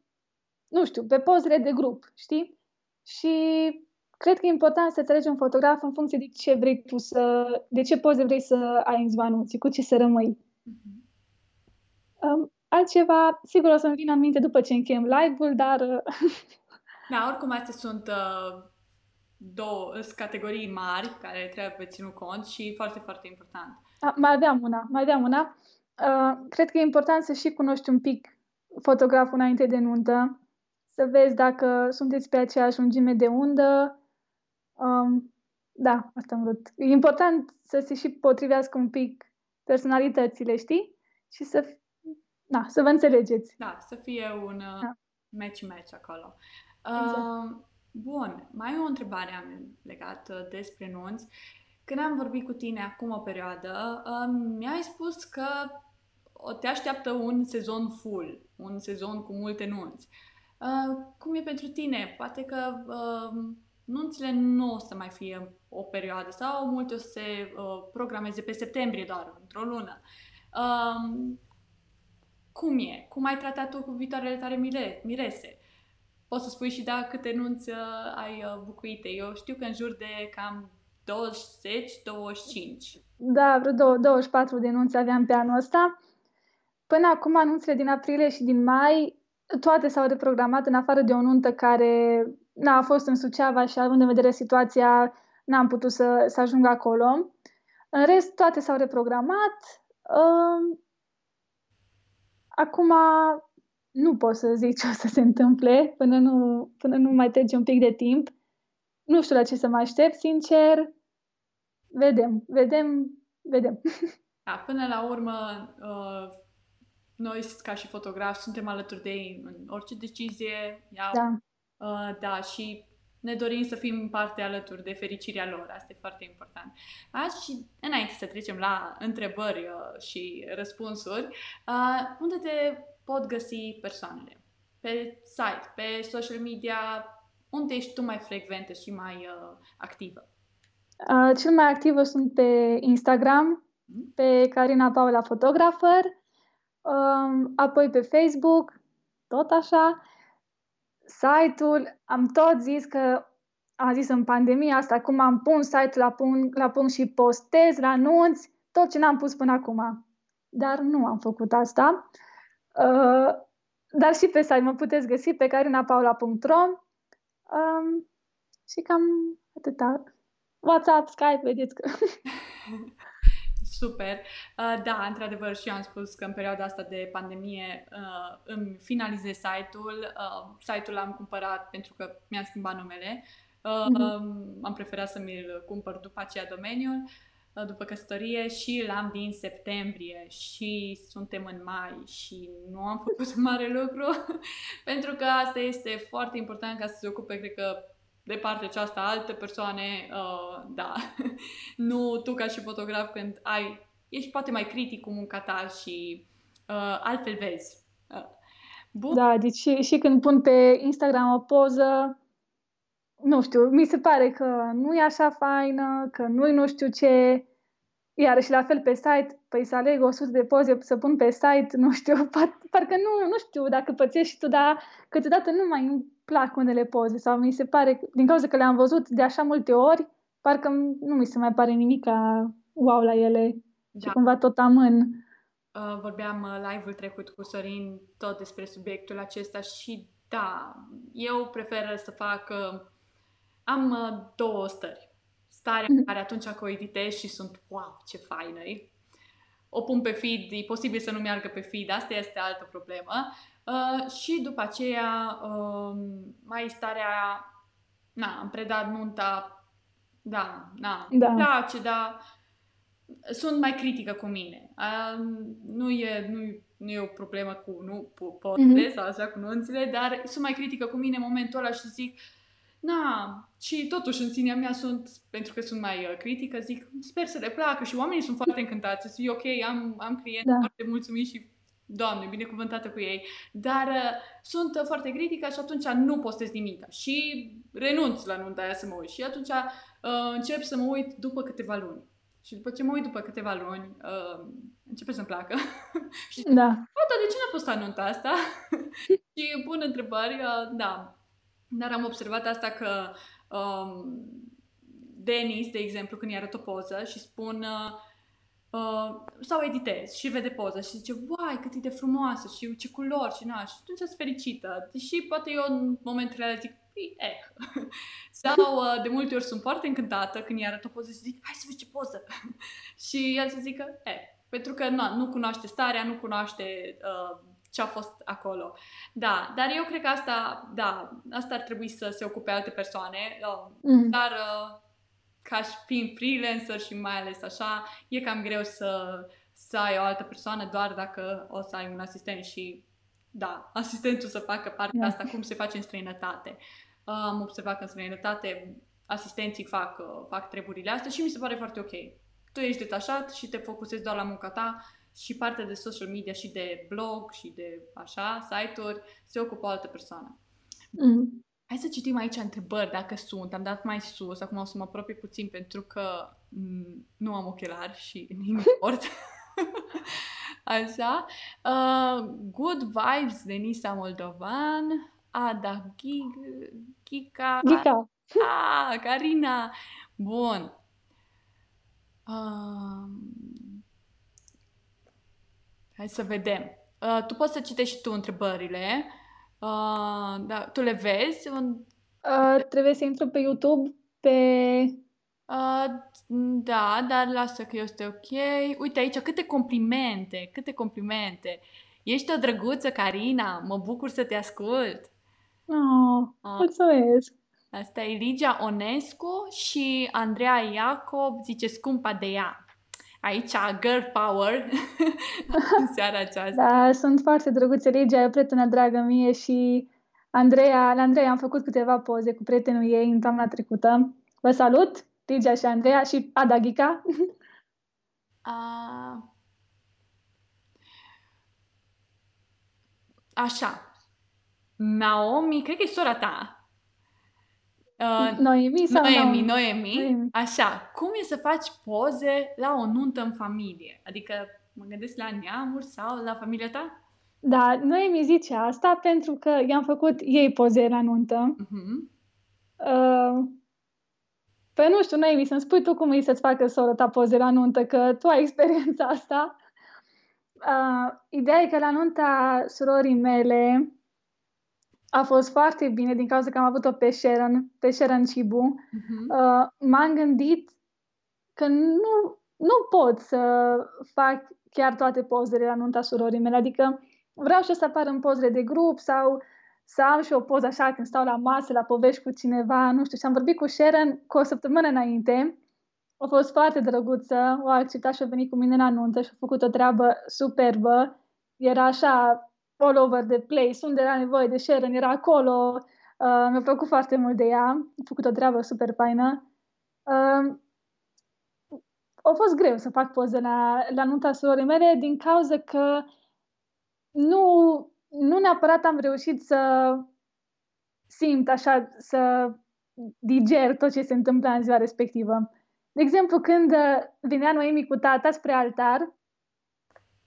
pe pozele de grup, știi? Și cred că e important să treci un fotograf în funcție de ce vrei tu de ce poze vrei să ai în ziua anunții, cu ce să rămâi. Altceva, sigur o să-mi vină în minte după ce încheiem live-ul, dar... Da, oricum astea sunt două categorii mari care trebuie ținut cont și foarte, foarte important. Mai aveam una. Cred că e important să și cunoști un pic fotograful înainte de nuntă. Să vezi dacă sunteți pe aceeași lungime de undă. Da, asta am vrut. E important să se și potrivească un pic personalitățile, știi? Și să vă înțelegeți. Da, să fie un match-match acolo. Exact. Bun, mai e o întrebare am legată de nunți. Când am vorbit cu tine acum o perioadă, mi-ai spus că te așteaptă un sezon full, un sezon cu multe nunți. Cum e pentru tine? Poate că nunțile nu o să mai fie o perioadă sau multe o să se programeze pe septembrie doar, într-o lună. Cum e? Cum ai tratat tu cu viitoarele tale mirese? Poți să spui și da câte nunți ai bucuite. Eu știu că în jur de cam 20-25. Da, vreo 24 de nunți aveam pe anul ăsta. Până acum, anunțele din aprilie și din mai, toate s-au reprogramat, în afară de o nuntă care a fost în Suceava și, având în vedere situația, n-am putut să ajung acolo. În rest, toate s-au reprogramat. Acum nu pot să zic ce o să se întâmple până nu mai trece un pic de timp. Nu știu la ce să mă aștept, sincer. Vedem. Da, până la urmă, noi, ca și fotografi, suntem alături de ei în orice decizie. Da, și ne dorim să fim parte alături de fericirea lor. Asta e foarte important. Și înainte să trecem la întrebări și răspunsuri, unde te pot găsi persoanele? Pe site, pe social media, unde ești tu mai frecventă și mai activă? Cel mai activă sunt pe Instagram, pe Carina Paula Photographer, apoi pe Facebook, tot așa. Site-ul, am tot zis că, am zis în pandemia asta, acum am pun site-ul la punct și postez, la anunț, tot ce n-am pus până acum. Dar nu am făcut asta. Dar și pe site mă puteți găsi pe carinapaula.ro. Și cam atâta. WhatsApp, Skype, vedeți că... Super! Da, într-adevăr, și eu am spus că în perioada asta de pandemie îmi finalizez site-ul. Site-ul l-am cumpărat pentru că mi-am schimbat numele. Am preferat să mi-l cumpăr după aceea domeniul, după căsătorie, și l-am din septembrie și suntem în mai și nu am făcut mare lucru pentru că asta este foarte important, ca să se ocupe, cred că, de partea aceasta alte persoane, nu tu ca și fotograf, când ești poate mai critic cu munca ta și altfel vezi. Bun. Da, deci și când pun pe Instagram o poză, nu știu, mi se pare că nu e așa faină, că nu-i nu știu ce. Iar și la fel pe site, păi să aleg 100 de poze să pun pe site, nu știu, parcă nu știu dacă pățești și tu, dar câteodată nu mai îmi plac unele poze sau mi se pare, din cauza că le-am văzut de așa multe ori, parcă nu mi se mai pare nimic ca wow la ele. Da. Și cumva tot amân. Vorbeam live-ul trecut cu Sorin tot despre subiectul acesta și da, eu prefer să fac... Am două stări. Starea în care atunci o editez și sunt, wow, ce faină e. O pun pe feed, e posibil să nu meargă pe feed, asta este altă problemă. Și după aceea mai starea, am predat nunta, îmi place, dar sunt mai critică cu mine. Nu e o problemă cu poze sau așa cu nunțile, dar sunt mai critică cu mine în momentul ăla și zic, și totuși în sinea mea sunt, pentru că sunt mai critică, zic, sper să le placă și oamenii sunt foarte încântați, e ok, am clienți foarte mulțumiți și Doamne, binecuvântată cu ei, dar sunt foarte critică și atunci nu postez nimic și renunț la nunta aia să mă uit și atunci încep să mă uit după câteva luni și după ce mă uit după câteva luni începe să-mi placă și zic, dar de ce n-a postat nunta asta? Și pun întrebări, Dar am observat asta că Denis, de exemplu, când i-arăt o poză și spun sau editez și vede poza și zice, uai, cât e de frumoasă și ce culori și și atunci sunt fericită. Deși poate eu în momentele alea zic, sau de multe ori sunt foarte încântată când i-arăt o poză și zic, hai să vezi ce poză. Și el să zică, pentru că nu cunoaște starea, nu cunoaște... ce a fost acolo. Da, dar eu cred că asta ar trebui să se ocupe alte persoane, dar ca și fiind freelancer și mai ales așa, e cam greu să ai o altă persoană doar dacă o să ai un asistent și asistentul să facă partea asta cum se face în străinătate. Am observat că în străinătate asistenții fac treburile astea și mi se pare foarte ok. Tu ești detașat și te focusezi doar la munca ta și partea de social media și de blog și de așa, site-uri, se ocupă o altă persoană. Mm. Hai să citim aici întrebări, dacă sunt. Am dat mai sus, acum o să mă apropii puțin pentru că nu am ochelari și nimic port. Așa. Good vibes de Nisa Moldovan. Ada Gica. Gica. Ah, Carina. Bun. Hai să vedem. Tu poți să citești și tu întrebările. Da, tu le vezi? Trebuie să intru pe YouTube, pe... da, dar lasă că este ok. Uite aici, câte complimente. Ești o drăguță, Carina, mă bucur să te ascult. Mulțumesc. Asta e Ligia Onescu și Andreea Iacob zice scumpa de ea. Aici, girl power, în seara aceasta. Da, sunt foarte drăguțe, Ligia, e o prietenă dragă mie și Andreea, la Andreea am făcut câteva poze cu prietenul ei în toamna trecută. Vă salut, Ligia și Andreea și Ada Ghica. Așa, Naomi, cred că e sora ta. Noemi. Așa, cum e să faci poze la o nuntă în familie? Adică mă gândesc la neamuri sau la familia ta? Da, Noemi zice asta pentru că i-am făcut ei poze la nuntă. Păi nu știu, Noemi, să-mi spui tu cum e să-ți facă sora ta poze la nuntă, că tu ai experiența asta. Ideea e că la nunta surorii mele a fost foarte bine din cauza că am avut-o pe Sharon Chibu. M-am gândit că nu pot să fac chiar toate pozele la nunta surorii mele. Adică vreau și să apar în pozele de grup sau să am și o poză așa când stau la masă, la povești cu cineva, nu știu. Și am vorbit cu Sharon cu o săptămână înainte. A fost foarte drăguță, o acceptat și a venit cu mine la nuntă și a făcut o treabă superbă. Era așa... all over the place, unde era nevoie de Sharon, era acolo, mi-a plăcut foarte mult de ea, a făcut o treabă super faină. A fost greu să fac poze la nunta surorii mele din cauza că nu neapărat am reușit să simt așa, să diger tot ce se întâmpla în ziua respectivă. De exemplu, când vinea Noemi cu tata spre altar,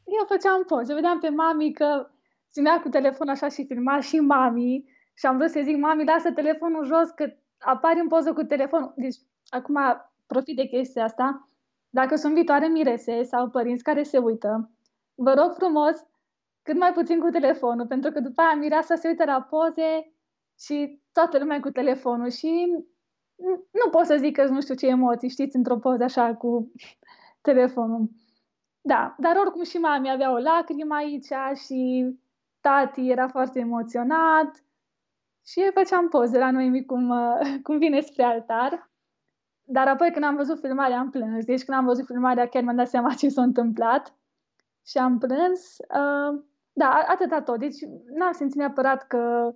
eu făceam poze, vedeam pe mami că ținea cu telefonul așa și filma și mami și am vrut să zic, mami, lasă telefonul jos că apari în poză cu telefonul. Deci, acum profit de chestia asta. Dacă sunt viitoare mirese sau părinți care se uită, vă rog frumos, cât mai puțin cu telefonul, pentru că după aia mireasa se uită la poze și toată lumea cu telefonul și nu pot să zic că nu știu ce emoții, știți, într-o poză așa cu telefonul. Da, dar oricum și mami avea o lacrimă aici și... tati era foarte emoționat și eu făceam poze la Noemi cum vine spre altar. Dar apoi când am văzut filmarea am plâns. Deci când am văzut filmarea chiar mi-am dat seama ce s-a întâmplat și am plâns. Da, atâta tot. Deci n-am simțit neapărat că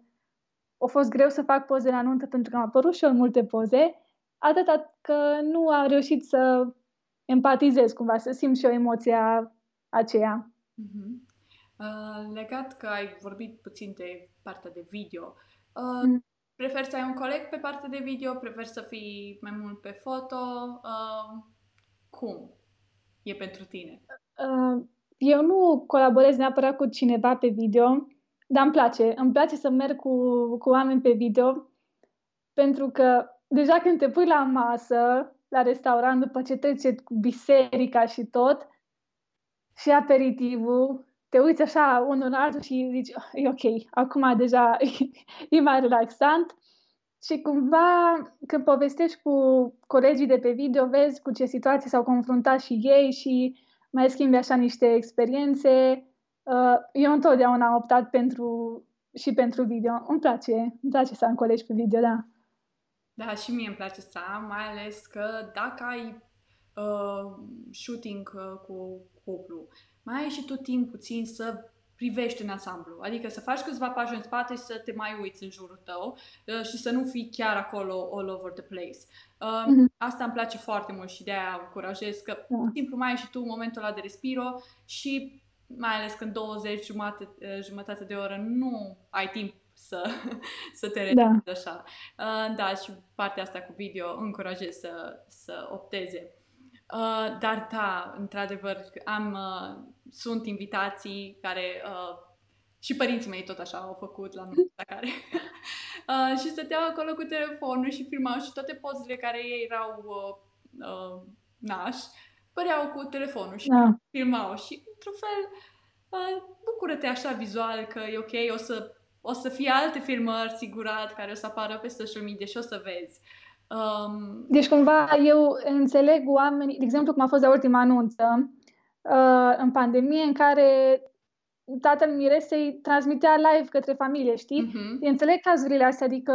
a fost greu să fac poze la nuntă pentru că am apărut și eu în multe poze. Atâta că nu am reușit să empatizez cumva, să simt și eu emoția aceea. Mm-hmm. Legat că ai vorbit puțin de partea de video, preferi să ai un coleg pe partea de video? Preferi să fii mai mult pe foto? Cum e pentru tine? Eu nu colaborez neapărat cu cineva pe video, dar îmi place să merg cu oameni pe video, pentru că deja când te pui la masă, la restaurant, după ce trece cu biserica și tot și aperitivul, te uiți așa unul la altul și zici, e ok, acum deja e mai relaxant. Și cumva când povestești cu colegii de pe video, vezi cu ce situații s-au confruntat și ei și mai schimbi așa niște experiențe. Eu întotdeauna am optat pentru video. Îmi place să am colegi pe video, da. Da, și mie îmi place să am, mai ales că dacă ai shooting cu cuplu, mai ai și tu timp puțin să privești în ansamblu. Adică să faci câțiva pași în spate și să te mai uiți în jurul tău și să nu fii chiar acolo all over the place. Asta îmi place foarte mult și de-aia încurajez că simplu mai ai și tu momentul ăla de respiro și mai ales când 20 jumătate de oră nu ai timp să te relaxezi așa. Da, și partea asta cu video încurajez să opteze. Dar da, într-adevăr, sunt invitații care și părinții mei tot așa au făcut la noi care și stăteau acolo cu telefonul și filmau și toate pozele care ei erau nași, păreau cu telefonul și filmau și într-un fel bucură-te așa vizual că e ok, o să fie alte filmări sigurat care o să apară pe social media și o să vezi. Deci cumva eu înțeleg oamenii, de exemplu cum a fost la ultima anunță în pandemie în care tatăl miresei transmitea live către familie, știi? Înțeleg cazurile astea, adică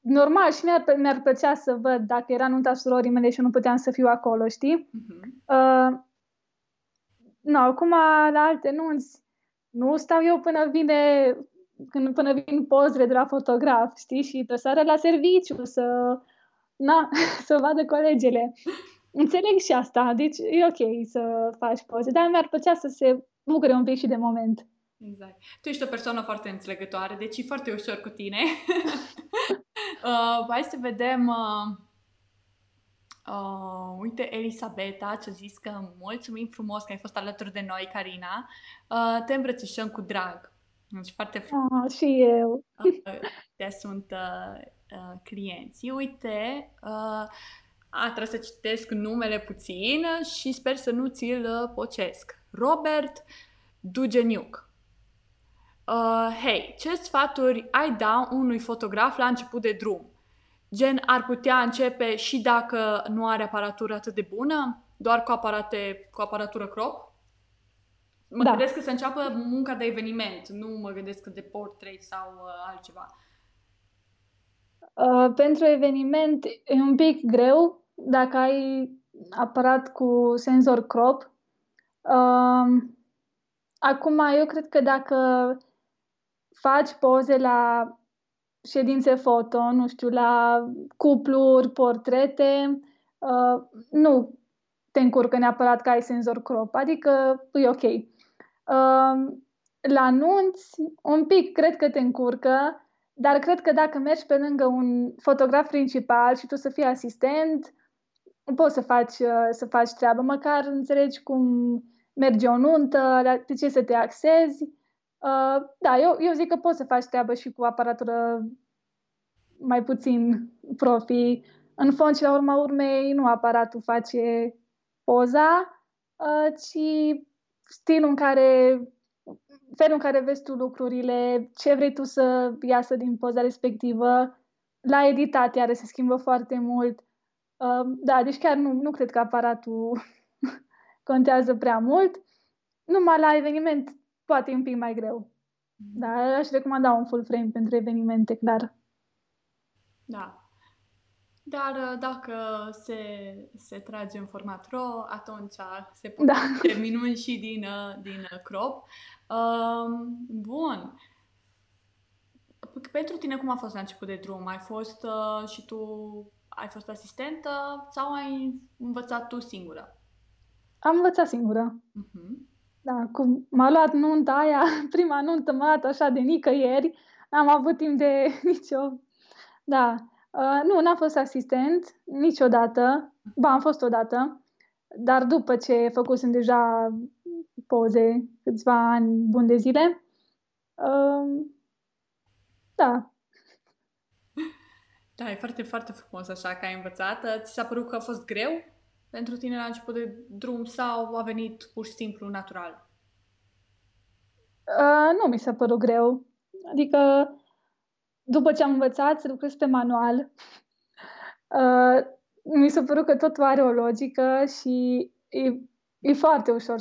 normal și mi-ar plăcea să văd dacă era anunța surorii mele și eu nu puteam să fiu acolo, știi? Nu, acum la alte nunți nu stau eu până vin pozele de la fotograf, știi? Și trebuie să arăt la serviciu, să vadă colegele. Înțeleg și asta, deci e ok să faci poze, dar mi-ar plăcea să se bucure un pic și de moment. Exact. Tu ești o persoană foarte înțelegătoare, deci e foarte ușor cu tine. Hai să vedem... uite, Elisabeta ce-a zis că mulțumim frumos că ai fost alături de noi, Carina. Te îmbrățișăm cu drag. Deci foarte frumos. Și eu. Sunt clienți. Uite... trebuie să citesc numele puțin și sper să nu ți-l pocesc. Robert Dugeniuc. Hei, ce sfaturi ai da unui fotograf la început de drum? Gen, ar putea începe și dacă nu are aparatură atât de bună? Doar cu aparatură crop? Mă gândesc că să înceapă munca de eveniment, nu mă gândesc de portrait sau altceva. Pentru eveniment e un pic greu dacă ai aparat cu senzor crop. Acum, eu cred că dacă faci poze la ședințe foto, nu știu, la cupluri, portrete, nu te încurcă neapărat că ai senzor crop, adică e ok. La nunți, un pic cred că te încurcă. Dar cred că dacă mergi pe lângă un fotograf principal și tu să fii asistent, poți să faci treabă. Măcar înțelegi cum merge o nuntă, pe ce să te axezi. Da, eu zic că poți să faci treabă și cu aparatură mai puțin profi. În fond și la urma urmei, nu aparatul face poza, ci stilul în care... felul în care vezi tu lucrurile, ce vrei tu să iasă din poza respectivă, la editat iară se schimbă foarte mult. Da, deci chiar nu cred că aparatul contează prea mult. Numai la eveniment poate e un pic mai greu. Dar aș recomanda un full frame pentru evenimente, clar. Da. Dar dacă se trage în format RAW, atunci se pot termina și din crop. Bun. Pentru tine cum a fost la început de drum? Ai fost și tu, ai fost asistentă sau ai învățat tu singură? Am învățat singură. Da, cum m-a luat nunta aia, prima nuntă m-a luat așa de nicăieri, n-am avut timp de nicio... Da. Nu, n-am fost asistent niciodată. Ba, am fost odată, dar după ce făcusem deja poze câțiva ani buni de zile. Da. Da, e foarte, foarte frumos așa că ai învățat. Ți s-a părut că a fost greu pentru tine la început de drum sau a venit pur și simplu natural? Nu mi s-a părut greu. Adică după ce am învățat să lucrez pe manual, mi s-a părut că totul are o logică și e foarte ușor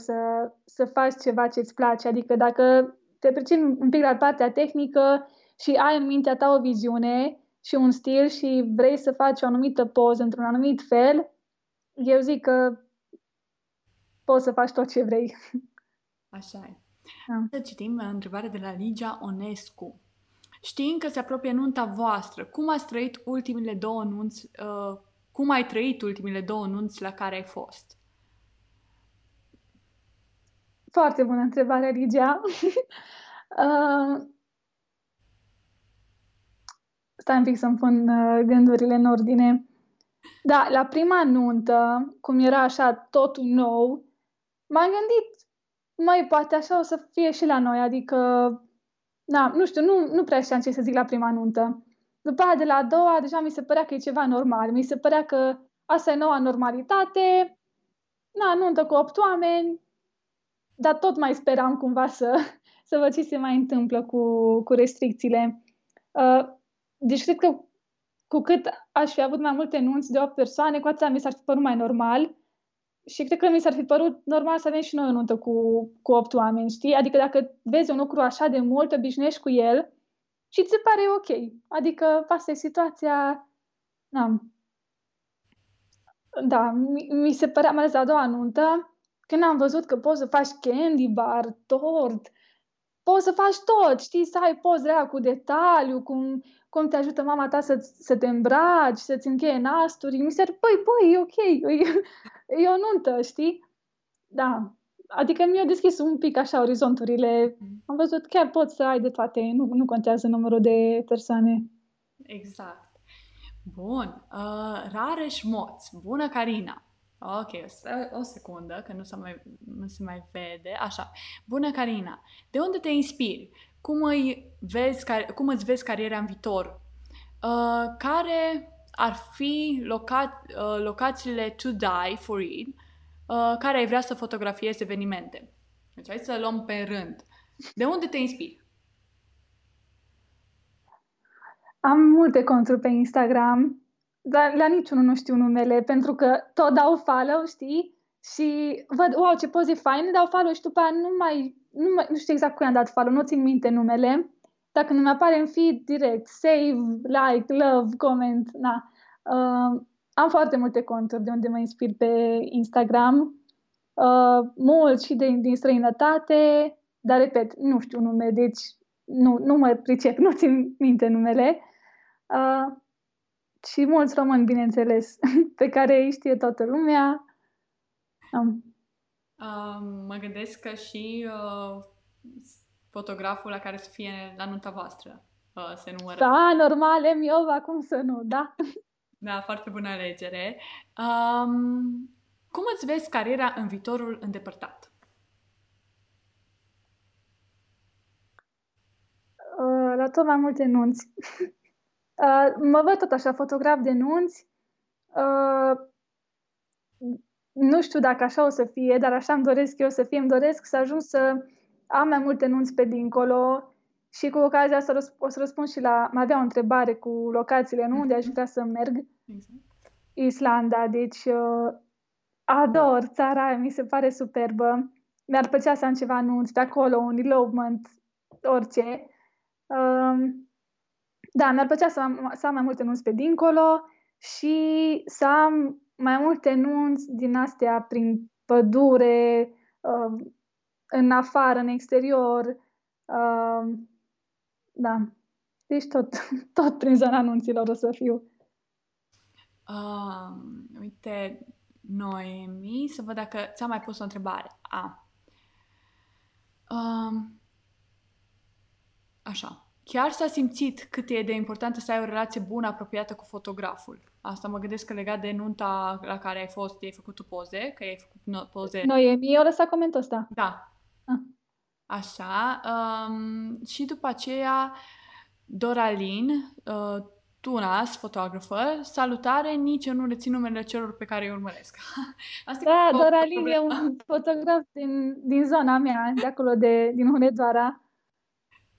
să faci ceva ce îți place. Adică dacă te pricepi un pic la partea tehnică și ai în mintea ta o viziune și un stil și vrei să faci o anumită poză într-un anumit fel, eu zic că poți să faci tot ce vrei. Așa e. Să citim la întrebare de la Ligia Onescu. Știind că se apropie nunta voastră, cum ați trăit ultimile două nunți, cum ai trăit ultimile două nunți la care ai fost? Foarte bună întrebare, Ligia. Stai un pic să-mi pun gândurile în ordine. Da, la prima nuntă, cum era așa totul nou, m-am gândit, mai poate așa o să fie și la noi, adică, da, nu știu, nu prea știam ce să zic la prima nuntă. După aia, de la a doua, deja mi se părea că e ceva normal, mi se părea că asta e noua normalitate, da, nuntă cu 8 oameni, dar tot mai speram cumva să văd ce se mai întâmplă cu restricțiile. Deci cred că cu cât aș fi avut mai multe nunți de 8 persoane, cu atât mi s-ar fi părut mai normal. Și cred că mi s-ar fi părut normal să avem și noi o nuntă cu 8 oameni, știi? Adică dacă vezi un lucru așa de mult, obișnuiești cu el și ți se pare ok. Adică asta e situația... Da, mi se părea, mai ales la a doua nuntă, când am văzut că poți să faci candy bar, tort, poți să faci tot, știi? Să ai pozele cu detaliu, cum te ajută mama ta să te îmbraci, să-ți încheie nasturii. Mi se pare, băi, e ok, e o nuntă, știi? Da, adică mi-a deschis un pic așa orizonturile. Am văzut, chiar poți să ai de toate, nu contează numărul de persoane. Exact. Bun, Rareș Moț. Bună, Carina! Ok, o secundă, că nu se mai vede. Așa. Bună, Carina! De unde te inspiri? Cum îți vezi cariera în viitor? Care ar fi locațiile to die for it, care ai vrea să fotografiezi evenimente? Deci hai să luăm pe rând. De unde te inspiri? Am multe conturi pe Instagram, dar la niciunul nu știu numele, pentru că tot dau follow, știi? Și văd, wow, ce poze faine, dau follow și după aia nu știu exact cui am dat follow, nu țin minte numele. Dacă nu mi-apare în feed, direct, save, like, love, comment, na. Am foarte multe conturi de unde mă inspir pe Instagram. Mulți și din străinătate, dar, repet, nu știu nume, deci nu mă pricep, nu țin minte numele. Și mulți români, bineînțeles, pe care îi știe toată lumea. Mă gândesc că și fotograful la care să fie la nunta voastră se numără. Da, normal, Miova, cum să nu, da? Da, foarte bună alegere. Cum îți vezi cariera în viitorul îndepărtat? La tot mai multe nunți. Mă văd tot așa, fotograf de nunți. Nu știu dacă așa o să fie, dar așa îmi doresc eu să fie. Îmi doresc să ajung să am mai multe nunți pe dincolo și cu ocazia asta o să răspund și la... Mă avea o întrebare cu locațiile, nu? Unde aș vrea să merg? Islanda, deci ador țara aia, mi se pare superbă. Mi-ar plăcea să am ceva nunți de acolo, un elopement, orice. Da, mi-ar plăcea să am mai multe nunți pe dincolo și să am mai multe nunți din astea prin pădure, în afară, în exterior. Da, deci tot prin zona nunților o să fiu. Uite, Noemi, să văd dacă ți-am mai pus o întrebare. Așa. Chiar s-a simțit cât e de importantă să ai o relație bună, apropiată cu fotograful. Asta mă gândesc că legat de nunta la care ai fost, ai făcut poze, că ai făcut poze... Noemi, eu lăsa comentul ăsta. Da. Așa. Și după aceea, Doralin, Tunas, fotografă, salutare, nici eu nu rețin numele celor pe care îi urmăresc. Da, Doralin e un fotograf din zona mea, de acolo, din Hunedoara.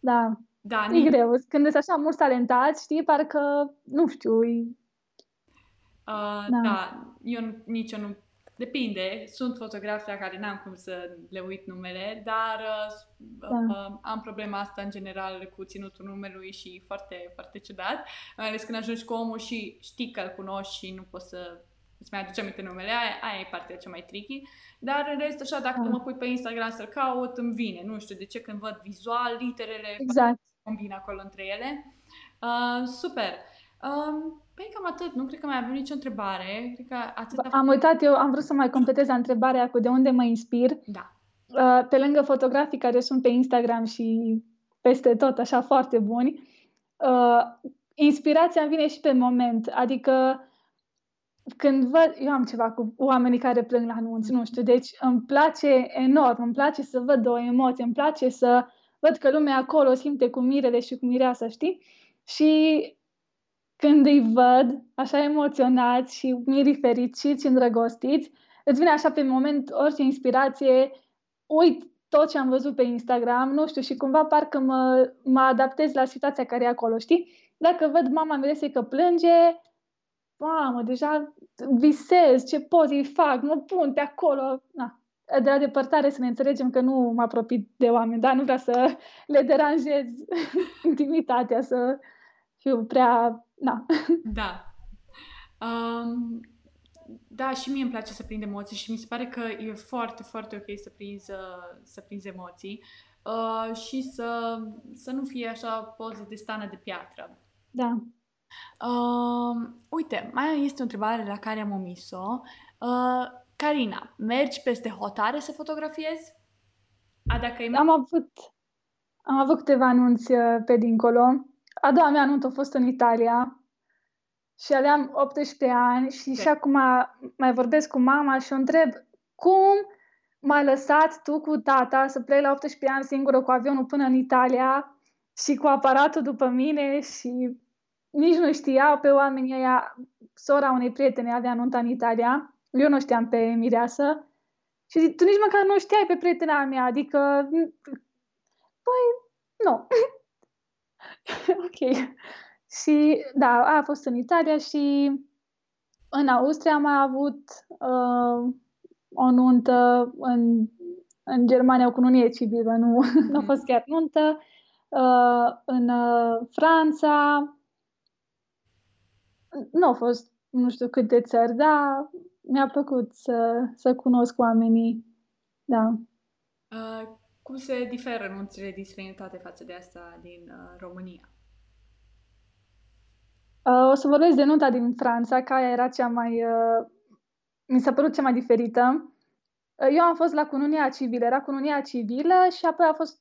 Da. Da, e greu. Când ești așa mult talentat, știi, parcă, nu știu, da, eu nu... Depinde, sunt fotografi la care n-am cum să le uit numele, dar am problema asta în general cu ținutul numelui și foarte, foarte ciudat, mai ales când ajungi cu omul și știi că îl cunoști și nu poți să îți mai aduce aminte numele, aia e partea cea mai tricky. Dar în rest, așa, dacă mă pui pe Instagram să-l caut, îmi vine. Nu știu de ce, când văd vizual, literele, exact, combin acolo între ele. Super! Păi cam atât, nu cred că mai avem nicio întrebare. Cred că atât. Am uitat, eu am vrut să mai completez întrebarea cu de unde mă inspir. Da. Pe lângă fotografii care sunt pe Instagram și peste tot, așa, foarte buni, inspirația îmi vine și pe moment. Adică când văd, eu am ceva cu oamenii care plâng la anunți, nu știu, deci îmi place enorm, îmi place să văd o emoție, îmi place să văd că lumea acolo simte cu mirele și cu mireasa, știi? Și când îi văd așa emoționați și mirii fericiți și îndrăgostiți, îți vine așa pe moment orice inspirație, uit tot ce am văzut pe Instagram, nu știu, și cumva parcă mă adaptez la situația care e acolo, știi? Dacă văd mama miresei că plânge, mamă, deja visez ce poze fac, mă pun pe acolo. Na. De la depărtare să ne înțelegem că nu mă apropii de oameni, dar nu vreau să le deranjez intimitatea, să fiu prea... Na. Da. Da, și mie îmi place să prind emoții și mi se pare că e foarte, foarte ok să prinzi, emoții și să nu fie așa poze de stană de piatră. Da. Uite, mai este o întrebare la care am omis-o. Carina, mergi peste hotare să fotografiezi? Am avut câteva anunți pe dincolo. A doua mea anunță a fost în Italia și aveam 18 ani și și acum mai vorbesc cu mama și o întreb cum m-ai lăsat tu cu tata să plec la 18 ani singură cu avionul până în Italia și cu aparatul după mine și nici nu știau pe oamenii ăia. Sora unei prietene avea anunta în Italia, eu nu știam pe mireasă și zic, tu nici măcar nu știai pe prietena mea, adică păi, nu. Ok. Și da, a fost în Italia și în Austria am mai avut o nuntă, în Germania o cununie civilă, nu a fost chiar nuntă, în Franța, nu a fost nu știu câte țări, dar mi-a plăcut să cunosc oamenii, da. Cum se diferă nunțile din străinătate față de asta din România? O să vorbesc de nunta din Franța, care era cea mai... mi s-a părut cea mai diferită. Eu am fost la cununia civilă, era cununia civilă și apoi a fost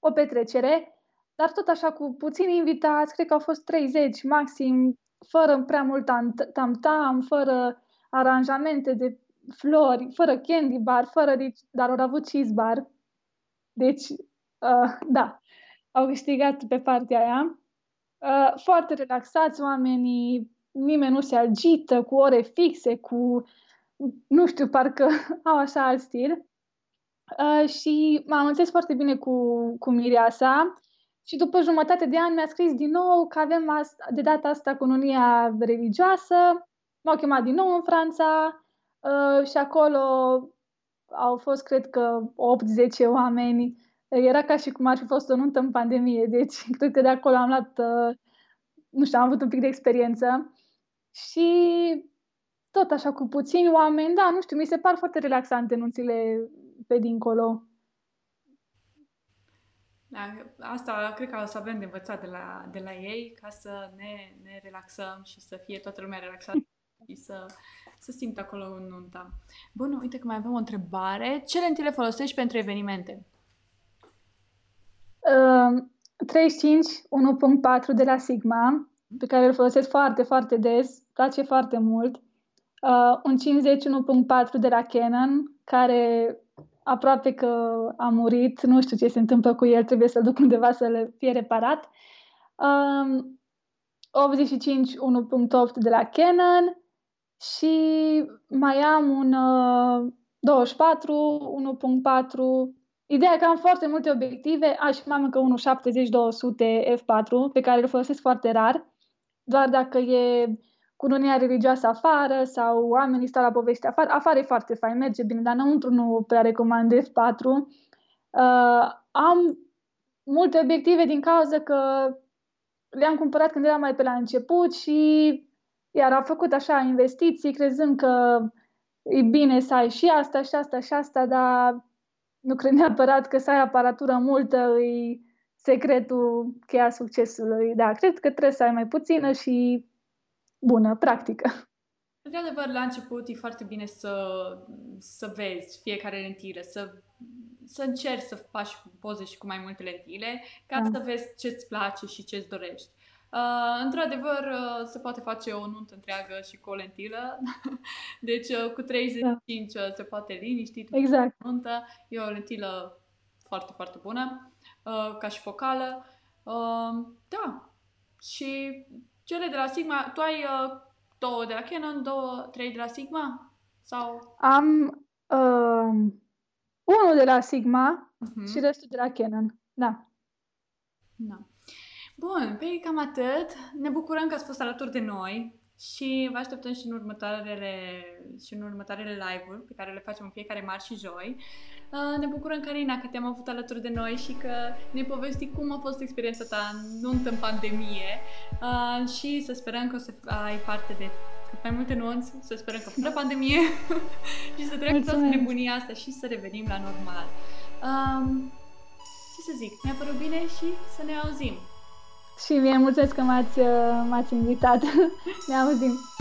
o petrecere, dar tot așa cu puțini invitați, cred că au fost 30 maxim, fără prea mult tam-tam, fără aranjamente de flori, fără candy bar, dar au avut cheese bar. Deci, da, au câștigat pe partea aia. Foarte relaxați oamenii, nimeni nu se agită, cu ore fixe, cu, nu știu, parcă au așa alt stil. Și m-am înțeles foarte bine cu mireasa și după jumătate de an mi-a scris din nou că avem de data asta cununia religioasă, m-au chemat din nou în Franța și acolo au fost, cred că, 8-10 oameni. Era ca și cum ar fi fost o nuntă în pandemie, deci cred că de acolo am luat, nu știu, am avut un pic de experiență și tot așa cu puțini oameni, da, nu știu, mi se par foarte relaxante nunțile pe dincolo. Da, asta cred că o să avem de învățat de la ei, ca să ne relaxăm și să fie toată lumea relaxată și să simtă acolo în nunta. Bun, uite că mai avem o întrebare. Ce lentile folosești pentru evenimente? 35 1.4 de la Sigma, pe care îl folosesc foarte, foarte des, îmi place foarte mult. Un 50 1.4 de la Canon, care aproape că a murit, nu știu ce se întâmplă cu el, trebuie să-l duc undeva să-l fie reparat. 85 1.8 de la Canon și mai am un 24 1.4. Ideea că am foarte multe obiective, și mai am încă unul 70-200 f4, pe care îl folosesc foarte rar, doar dacă e cununia religioasă afară sau oamenii stau la poveste afară. Afară e foarte fain, merge bine, dar înăuntru nu prea recomand f4. Am multe obiective din cauza că le-am cumpărat când eram mai pe la început și Iar a făcut așa investiții, crezând că e bine să ai și asta, și asta, și asta, dar nu cred neapărat că să ai aparatură multă e secretul, cheia succesului. Da, cred că trebuie să ai mai puțină și bună practică. Într-adevăr, la început e foarte bine să vezi fiecare lentilă, să încerci să faci poze și cu mai multe lentile, ca să vezi ce-ți place și ce-ți dorești. Într-adevăr, se poate face o nuntă întreagă și cu o lentilă, deci cu 35 se poate liniști, exact. Nuntă. E o lentilă foarte, foarte bună, ca și focală. Da, și cele de la Sigma, tu ai 2 de la Canon, 3 de la Sigma? Sau? Am 1 de la Sigma și restul de la Canon, da. Da. Bun, pe cam atât. Ne bucurăm că ați fost alături de noi și vă așteptăm și în următoarele live-uri pe care le facem în fiecare marți și joi. Ne bucurăm, Carina, că te-am avut alături de noi și că ne povesti cum a fost experiența ta nuntă în pandemie și să sperăm că o să ai parte de cât mai multe nunți, să sperăm că fără pandemie și să treacă toată nebunia asta și să revenim la normal. Ce să zic, mi-a părut bine și să ne auzim! Și mie mulțumesc că m-ați invitat. Ne auzim!